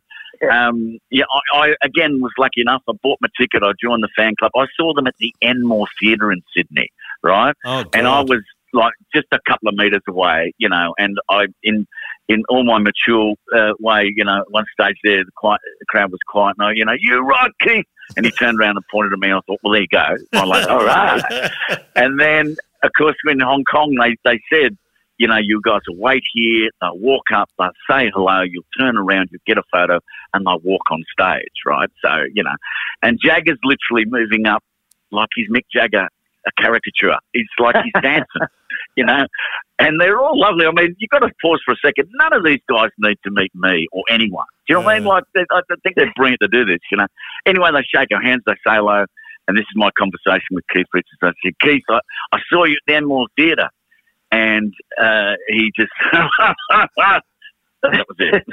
um, yeah, I, I, again, was lucky enough. I bought my ticket. I joined the fan club. I saw them at the Enmore Theatre in Sydney, right? Oh, and I was, like, just a couple of metres away, you know, and I in in all my mature uh, way, you know, at one stage there, the, quiet, the crowd was quiet, and I, you know, you're right, Keith. And he turned around and pointed at me, and I thought, well, there you go. I'm like, all right. And then, of course, when in Hong Kong, they, they said, you know, you guys will wait here, they'll walk up, they'll say hello, you'll turn around, you'll get a photo, and they'll walk on stage, right? So, you know. And Jagger's literally moving up like he's Mick Jagger, a caricature. He's like he's dancing, you know. And they're all lovely. I mean, you've got to pause for a second. None of these guys need to meet me or anyone. Do you know yeah. what I mean? Like, I think they're brilliant to do this, you know. Anyway, they shake our hands, they say hello, and this is my conversation with Keith Richards. I said, Keith, I, I saw you at the Enmore Theatre. And uh, he just... That was it.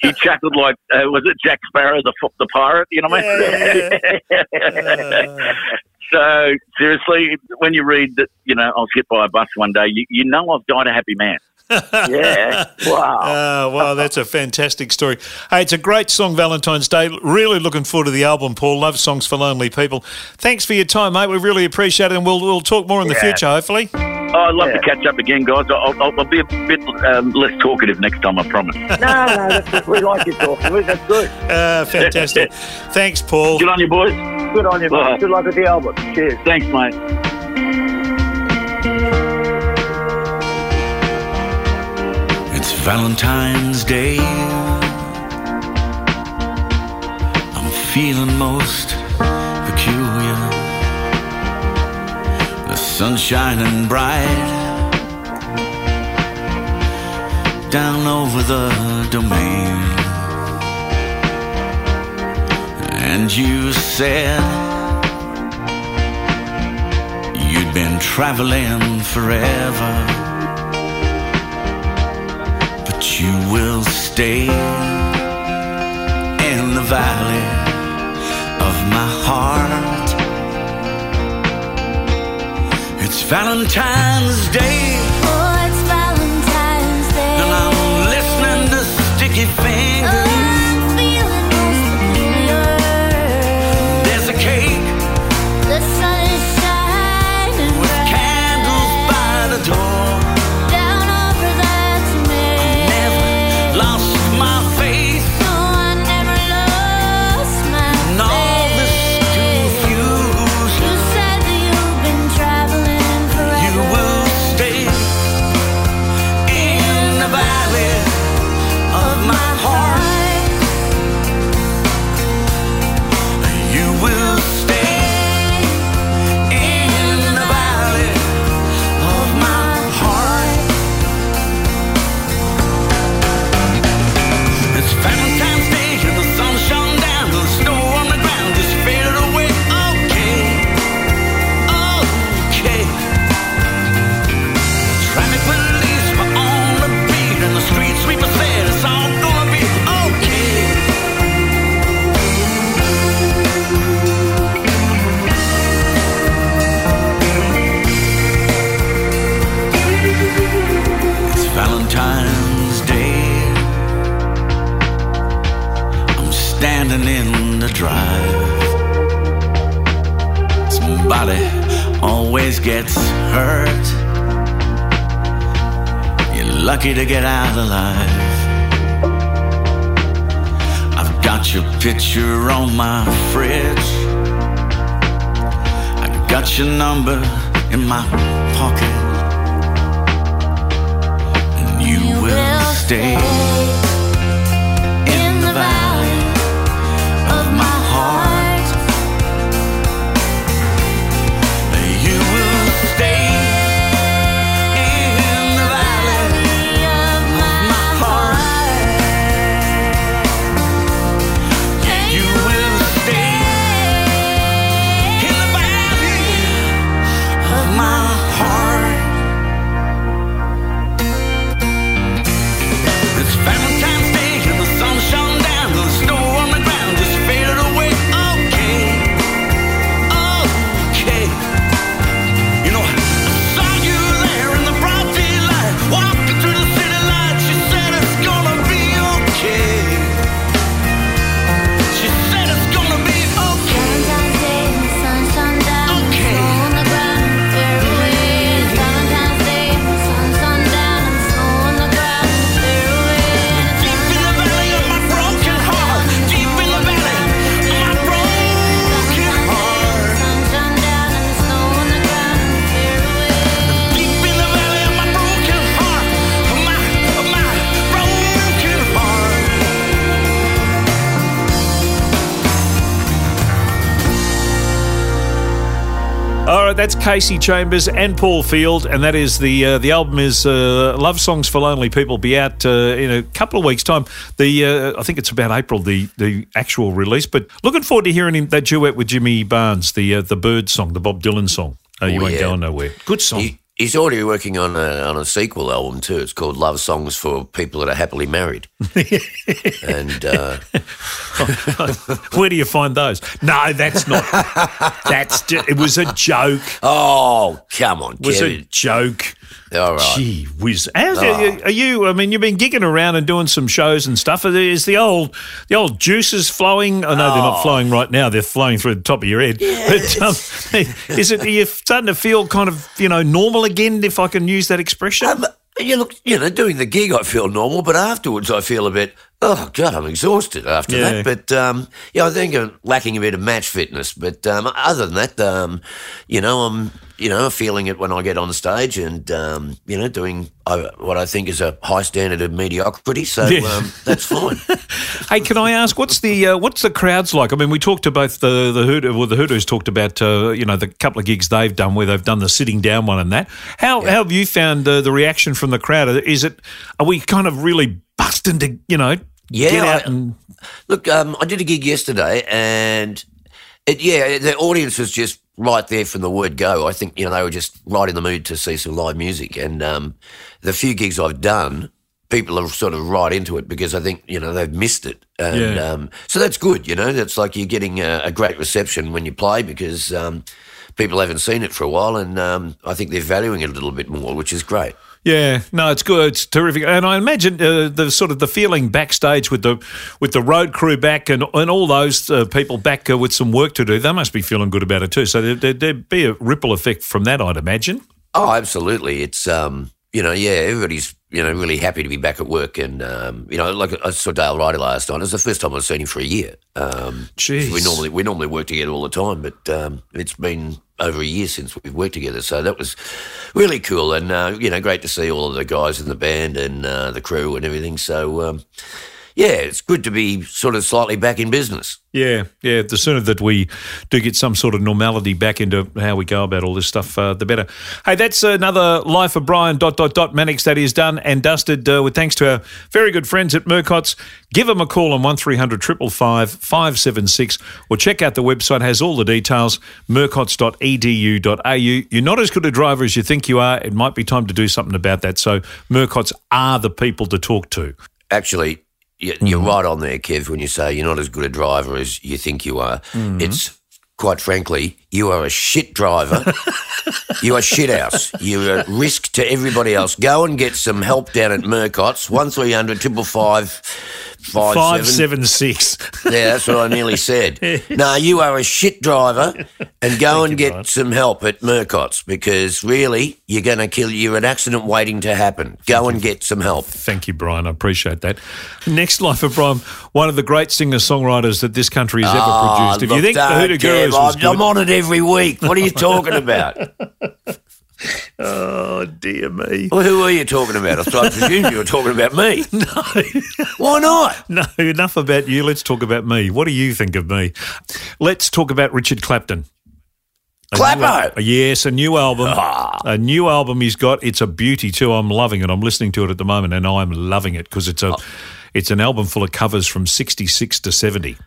he, he chuckled like, uh, was it Jack Sparrow, the, the pirate? You know what I mean? Yeah. So, seriously, when you read that, you know, I was hit by a bus one day, you, you know I've died a happy man. Yeah. Wow. Uh, wow, that's a fantastic story. Hey, it's a great song, Valentine's Day. Really looking forward to the album, Paul. Love songs for lonely people. Thanks for your time, mate. We really appreciate it, and we'll, we'll talk more in yeah. the future, hopefully. Oh, I'd love yeah. to catch up again, guys. I'll, I'll, I'll be a bit um, less talkative next time, I promise. no, no, that's just, we like you talking. That's good. Uh, fantastic. Thanks, Paul. Good on you, boys. Good on you, boys. Bye. Good luck with the album. Cheers. Thanks, mate. It's Valentine's Day. I'm feeling most peculiar. Sun shining bright down over the domain, and you said you'd been traveling forever, but you will stay in the valley of my heart. It's Valentine's Day. Oh, it's Valentine's Day. And I'm listening to Sticky Fingers. Oh, I'm feeling most familiar. There's a cake. The sun is shining with bright. Candles by the door. Down over that's me. I never lost my faith. No, I never lost my faith. And all this confusion. You said that you've been traveling. Standing in the drive, somebody gets hurt, you're lucky to get out alive. I've got your picture on my fridge, I've got your number in my pocket, and you, you will, will stay in the valley of my heart. You will stay in the valley of my heart. You will stay in the valley of my heart. It's Valentine's Day and the sun shone down and the snow on the ground just faded away. Okay, okay. You know, I saw you there in the broad daylight, walking through the city lights. She said it's gonna be okay. She said it's gonna be okay. Valentine's Day and the sun shone down. Okay. Snow on the ground, fade away. It's Valentine's Day and the sun shone down and the snow on the ground, fade away. Deep in the valley of my broken heart, deep in the valley of my broken heart. Sun shone down and the snow on the ground, fade away. Deep in the valley of my broken heart, of my, of my broken heart. All right, that's Kasey Chambers and Paul Field, and that is the uh, the album is uh, Love Songs for Lonely People. Be out uh, in a couple of weeks' time. The uh, I think it's about April the the actual release, but looking forward to hearing him, that duet with Jimmy Barnes, the uh, the Bird song, the Bob Dylan song. Uh, you Oh, ain't yeah. going nowhere. Good song. He, he's already working on a, on a sequel album too. It's called Love Songs for People That Are Happily Married. and uh... Where do you find those? No, that's not. That's just, it was a joke. Oh, come on, Kevin. It was a joke. All right. Gee whiz. How's Oh. it- are you? I mean, you've been gigging around and doing some shows and stuff. Is the old the old juices flowing? I know they're not Oh. flowing right now. They're flowing through the top of your head. But um, is it? Are you starting to feel kind of you know normal again? If I can use that expression. Um, you look, you know, doing the gig, I feel normal, but afterwards, I feel a bit. Oh God, I'm exhausted after Yeah. that. But um, yeah, I think I'm lacking a bit of match fitness. But um, other than that, um, you know, I'm you know feeling it when I get on stage and um, you know doing uh, what I think is a high standard of mediocrity. So Yeah. um, that's fine. Hey, can I ask what's the uh, what's the crowds like? I mean, we talked to both the the Hoodoo, well, the Hoodoos talked about uh, you know the couple of gigs they've done where they've done the sitting down one and that. How how have you found uh, the reaction from the crowd? Is it are we kind of really busting to you know Yeah, get out I- and Look, um, I did a gig yesterday, and it, yeah, the audience was just right there from the word go. I think you know they were just right in the mood to see some live music, and um, the few gigs I've done, people are sort of right into it because I think you know they've missed it, and Yeah. um, so that's good. You know, that's like you're getting a, a great reception when you play because um, people haven't seen it for a while, and um, I think they're valuing it a little bit more, which is great. Yeah, no, it's good. It's terrific, and I imagine uh, the sort of the feeling backstage with the with the road crew back and and all those uh, people back uh, with some work to do. They must be feeling good about it too. So there, there, there'd be a ripple effect from that, I'd imagine. Oh, absolutely. It's, um, you know, yeah, everybody's, you know, really happy to be back at work. And, um, you know, like I saw Dale Ryder last night. It was the first time I've seen him for a year. Um, Jeez. We normally we normally work together all the time, but um, it's been over a year since we've worked together. So that was really cool and, uh, you know, great to see all of the guys in the band and uh, the crew and everything. So, um, yeah, it's good to be sort of slightly back in business. Yeah, yeah. The sooner that we do get some sort of normality back into how we go about all this stuff, uh, the better. Hey, that's another Life of Brian dot dot dot Mannix that is done and dusted uh, with thanks to our very good friends at Murcotts. Give them a call on one three hundred five five five five seven six or check out the website, has all the details, murcotts dot e d u dot a u. You're not as good a driver as you think you are. It might be time to do something about that. So Murcotts are the people to talk to. Actually, y- you're right on there, Kev, when you say you're not as good a driver as you think you are. It's, quite frankly, you are a shit driver. You are shit house. You're a risk to everybody else. Go and get some help down at Murcotts, one three hundred five five five Five, five seven. seven six. Yeah, that's what I nearly said. No, you are a shit driver, and go and you, get Brian. some help at Murcotts, because really you're going to kill. You're an accident waiting to happen. Go Thank and you. get some help. Thank you, Brian. I appreciate that. Next life of Brian, one of the great singer-songwriters that this country has oh, ever produced. If look, you think the Hoodoo Gurus was good, I'm on it every week. What are you talking about? Oh, dear me. Well, who are you talking about? I, thought, I presume you were talking about me. No. Why not? No, enough about you. Let's talk about me. What do you think of me? Let's talk about Richard Clapton. A Clappo! New, yes, a new album. Ah. A new album he's got. It's a beauty too. I'm loving it. I'm listening to it at the moment, and I'm loving it because it's a, oh. it's an album full of covers from sixty-six to seventy.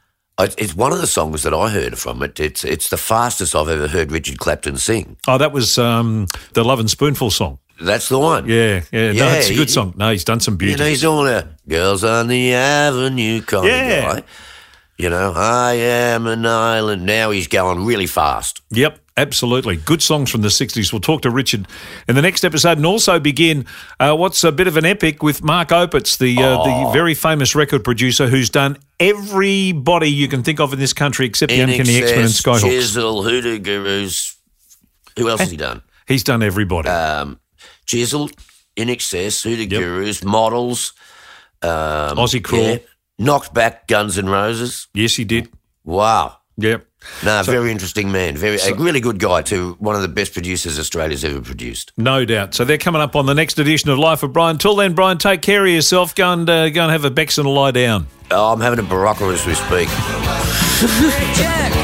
It's one of the songs that I heard from it. It's it's the fastest I've ever heard Richard Clapton sing. Oh, that was um, the Love and Spoonful song. That's the one. Yeah, yeah. yeah no, it's a good he, song. No, he's done some beauty. You know, he's all the girls on the avenue kind yeah. of guy. You know, I am an island. Now he's going really fast. Yep, absolutely. Good songs from the sixties. We'll talk to Richard in the next episode, and also begin uh, what's a bit of an epic with Mark Opitz, the, uh, oh. the very famous record producer who's done everybody you can think of in this country except the Uncanny X-Men and Skyhawks. Chisel, Hoodoo Gurus. Who else and has he done? He's done everybody. Um, Chisel, In Excess, Hoodoo yep. Gurus, Models. Um, Aussie Crawl. Yeah. Knocked back Guns N' Roses. Yes, he did. Wow. Yep. No, so, very interesting man. Very so, a really good guy too. One of the best producers Australia's ever produced. No doubt. So they're coming up on the next edition of Life of Brian. Till then, Brian, take care of yourself. Go and uh, go and have a Bex and a lie down. Oh, I'm having a Barocca as we speak.